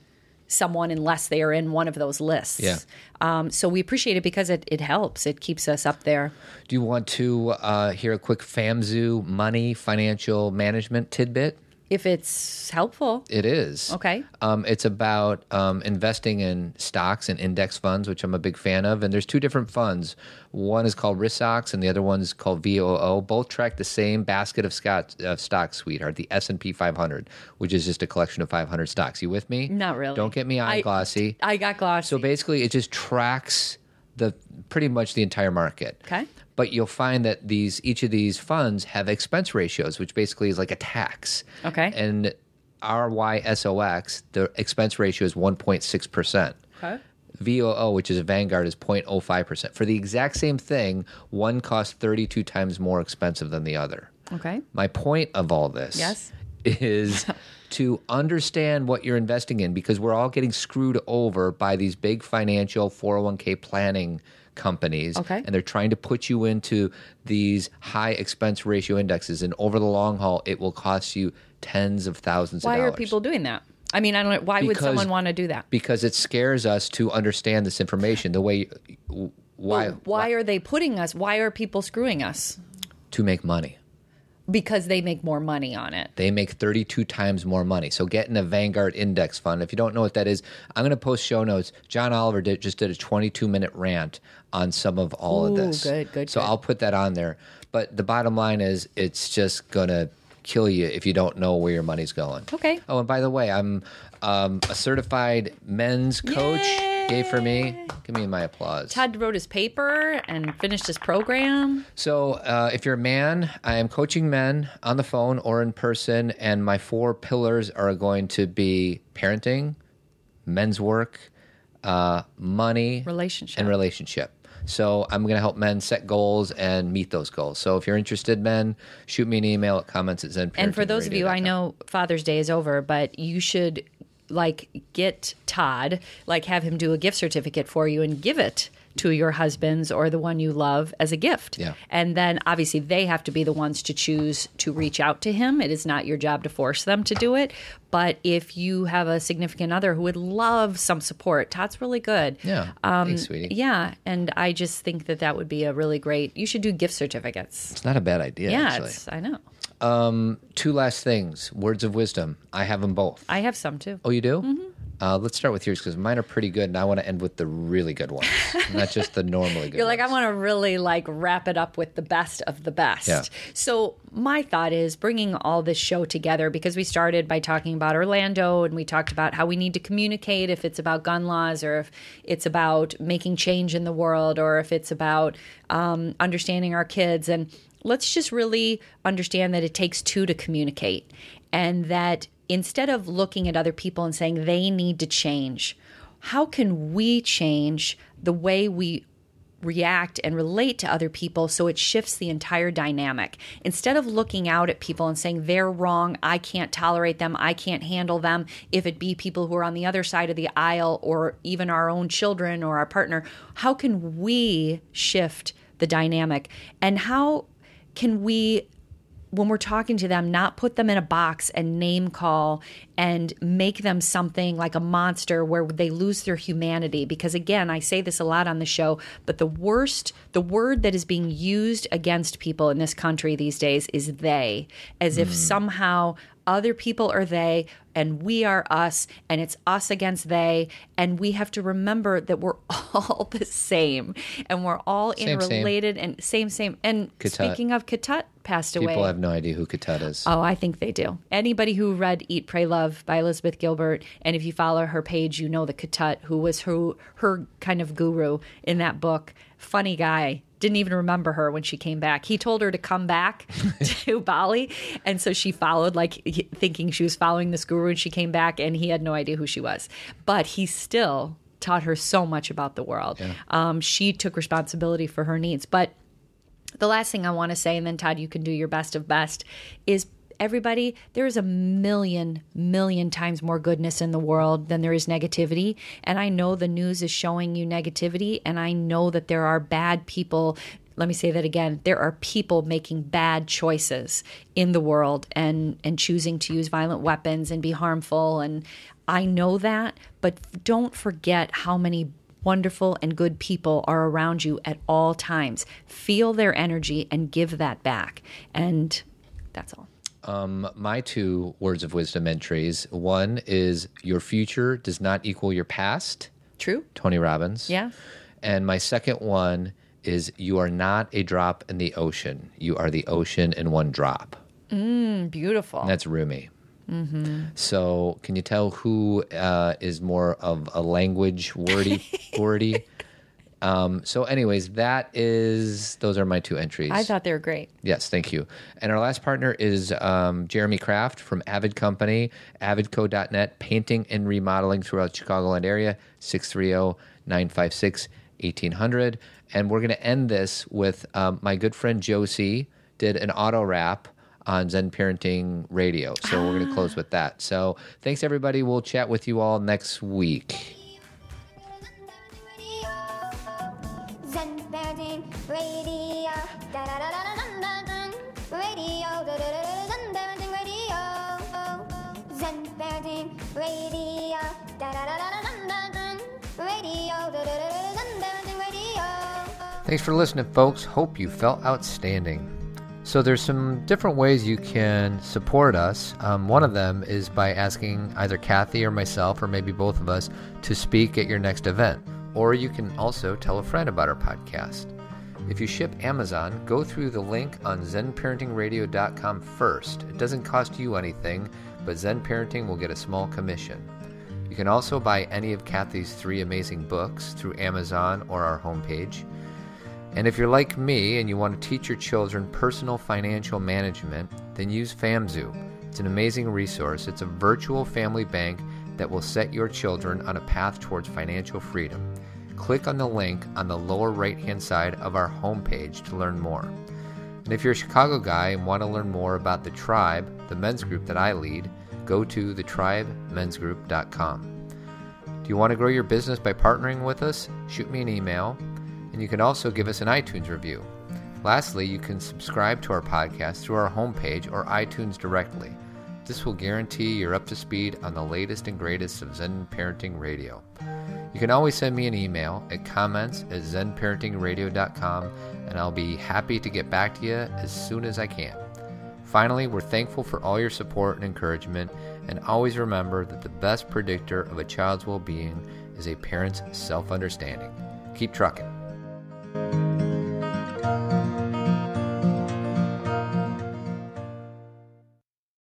someone unless they are in one of those lists. Yeah. Um, so we appreciate it because it, it helps. It keeps us up there. Do you want to uh, hear a quick FamZoo money financial management tidbit? If it's helpful. It is. Okay. Um, it's about um, investing in stocks and index funds, which I'm a big fan of. And there's two different funds. One is called RISOX and the other one is called V O O. Both track the same basket of Scots, uh, stocks, sweetheart, the S and P five hundred, which is just a collection of five hundred stocks. You with me? Not really. Don't get me eye glossy. I, I got glossy. So basically it just tracks the pretty much the entire market. Okay. But you'll find that these each of these funds have expense ratios, which basically is like a tax. Okay. And R Y S O X, the expense ratio is one point six percent. Okay. V O O, which is a Vanguard, is zero point zero five percent. For the exact same thing, one costs thirty-two times more expensive than the other. Okay. My point of all this yes. is to understand what you're investing in, because we're all getting screwed over by these big financial four oh one k planning companies, okay. and they're trying to put you into these high expense ratio indexes, and over the long haul, it will cost you tens of thousands of dollars. Why are people doing that? I mean, I don't know. Why because, would someone want to do that? Because it scares us to understand this information. The way, why, why, why are they putting us? Why are people screwing us? To make money. Because they make more money on it. They make thirty-two times more money. So get in a Vanguard index fund. If you don't know what that is, I'm going to post show notes. John Oliver did, just did a twenty-two minute rant on some of all Ooh, of this. Good, good, so good. I'll put that on there. But the bottom line is it's just going to kill you if you don't know where your money's going. Okay. Oh, and by the way, I'm um, a certified men's coach. Yay! Yay for me. Give me my applause. Todd wrote his paper and finished his program. So uh, if you're a man, I am coaching men on the phone or in person, and my four pillars are going to be parenting, men's work, uh, money, relationship. and relationship. So I'm going to help men set goals and meet those goals. So if you're interested, men, shoot me an email at comments at Zen Parenting Radio dot com. And for those of you, I know Father's Day is over, but you should like get Todd, like have him do a gift certificate for you and give it to your husbands or the one you love as a gift. Yeah. And then obviously they have to be the ones to choose to reach out to him. It is not your job to force them to do it. But if you have a significant other who would love some support, Todd's really good. Yeah, um, thanks, sweetie. Yeah, and I just think that that would be a really great – you should do gift certificates. It's not a bad idea, yeah, actually. Yeah, I know. Um, two last things, words of wisdom. I have them both. I have some too. Oh, you do? Mm-hmm. Uh, let's start with yours because mine are pretty good, and I want to end with the really good ones, not just the normally good You're like, ones. I want to really like wrap it up with the best of the best. Yeah. So my thought is bringing all this show together because we started by talking about Orlando, and we talked about how we need to communicate if it's about gun laws or if it's about making change in the world or if it's about um, understanding our kids. And let's just really understand that it takes two to communicate, and that instead of looking at other people and saying they need to change, how can we change the way we react and relate to other people so it shifts the entire dynamic? Instead of looking out at people and saying they're wrong, I can't tolerate them, I can't handle them, if it be people who are on the other side of the aisle or even our own children or our partner, how can we shift the dynamic? And how can we, when we're talking to them, not put them in a box and name call and make them something like a monster where they lose their humanity? Because again, I say this a lot on the show, but the worst, the word that is being used against people in this country these days is they, as mm. if somehow other people are they and we are us, and it's us against they. And we have to remember that we're all the same, and we're all same, interrelated same. and same, same. And Katut. Speaking of, Katut passed People away. People have no idea who Katut is. Oh, I think they do. Anybody who read Eat, Pray, Love by Elizabeth Gilbert, and if you follow her page, you know the Katut, who was her, her kind of guru in that book. Funny guy. Didn't even remember her when she came back. He told her to come back to Bali, and so she followed, like thinking she was following this guru, and she came back and he had no idea who she was. But he still taught her so much about the world. Yeah. Um, she took responsibility for her needs. But the last thing I want to say, and then Todd, you can do your best of best, is everybody, there is a million, million times more goodness in the world than there is negativity. And I know the news is showing you negativity, and I know that there are bad people. Let me say that again. There are people making bad choices in the world and, and choosing to use violent weapons and be harmful. And I know that, but don't forget how many wonderful and good people are around you at all times. Feel their energy and give that back. And that's all. Um, my two words of wisdom entries. One is your future does not equal your past. True. Tony Robbins. Yeah. And my second one is you are not a drop in the ocean. You are the ocean in one drop. Mm, beautiful. And that's Rumi. Mm-hmm. So can you tell who uh, is more of a language wordy, wordy? Um, so anyways, that is, those are my two entries. I thought they were great. Yes, thank you. And our last partner is um, Jeremy Kraft from Avid Company, avid co dot net, painting and remodeling throughout the Chicagoland area, six three zero, nine five six, one eight zero zero. And we're going to end this with um, my good friend Josie did an auto wrap on Zen Parenting Radio. So ah. we're going to close with that. So thanks, everybody. We'll chat with you all next week. Radio, da da da da da da radio, da da da da da radio, Zen Parenting Radio, da da da da da da radio, da da da da da radio. Thanks for listening, folks. Hope you felt outstanding. So there's some different ways you can support us. Um, one of them is by asking either Kathy or myself, or maybe both of us, to speak at your next event. Or you can also tell a friend about our podcast. If you ship Amazon, go through the link on zen parenting radio dot com first. It doesn't cost you anything, but Zen Parenting will get a small commission. You can also buy any of Kathy's three amazing books through Amazon or our homepage. And if you're like me and you want to teach your children personal financial management, then use FamZoo. It's an amazing resource. It's a virtual family bank that will set your children on a path towards financial freedom. Click on the link on the lower right-hand side of our homepage to learn more. And if you're a Chicago guy and want to learn more about The Tribe, the men's group that I lead, go to the tribe men's group dot com. Do you want to grow your business by partnering with us? Shoot me an email, and you can also give us an iTunes review. Lastly, you can subscribe to our podcast through our homepage or iTunes directly. This will guarantee you're up to speed on the latest and greatest of Zen Parenting Radio. You can always send me an email at comments at zen parenting radio dot com, and I'll be happy to get back to you as soon as I can. Finally, we're thankful for all your support and encouragement, and always remember that the best predictor of a child's well-being is a parent's self-understanding. Keep trucking.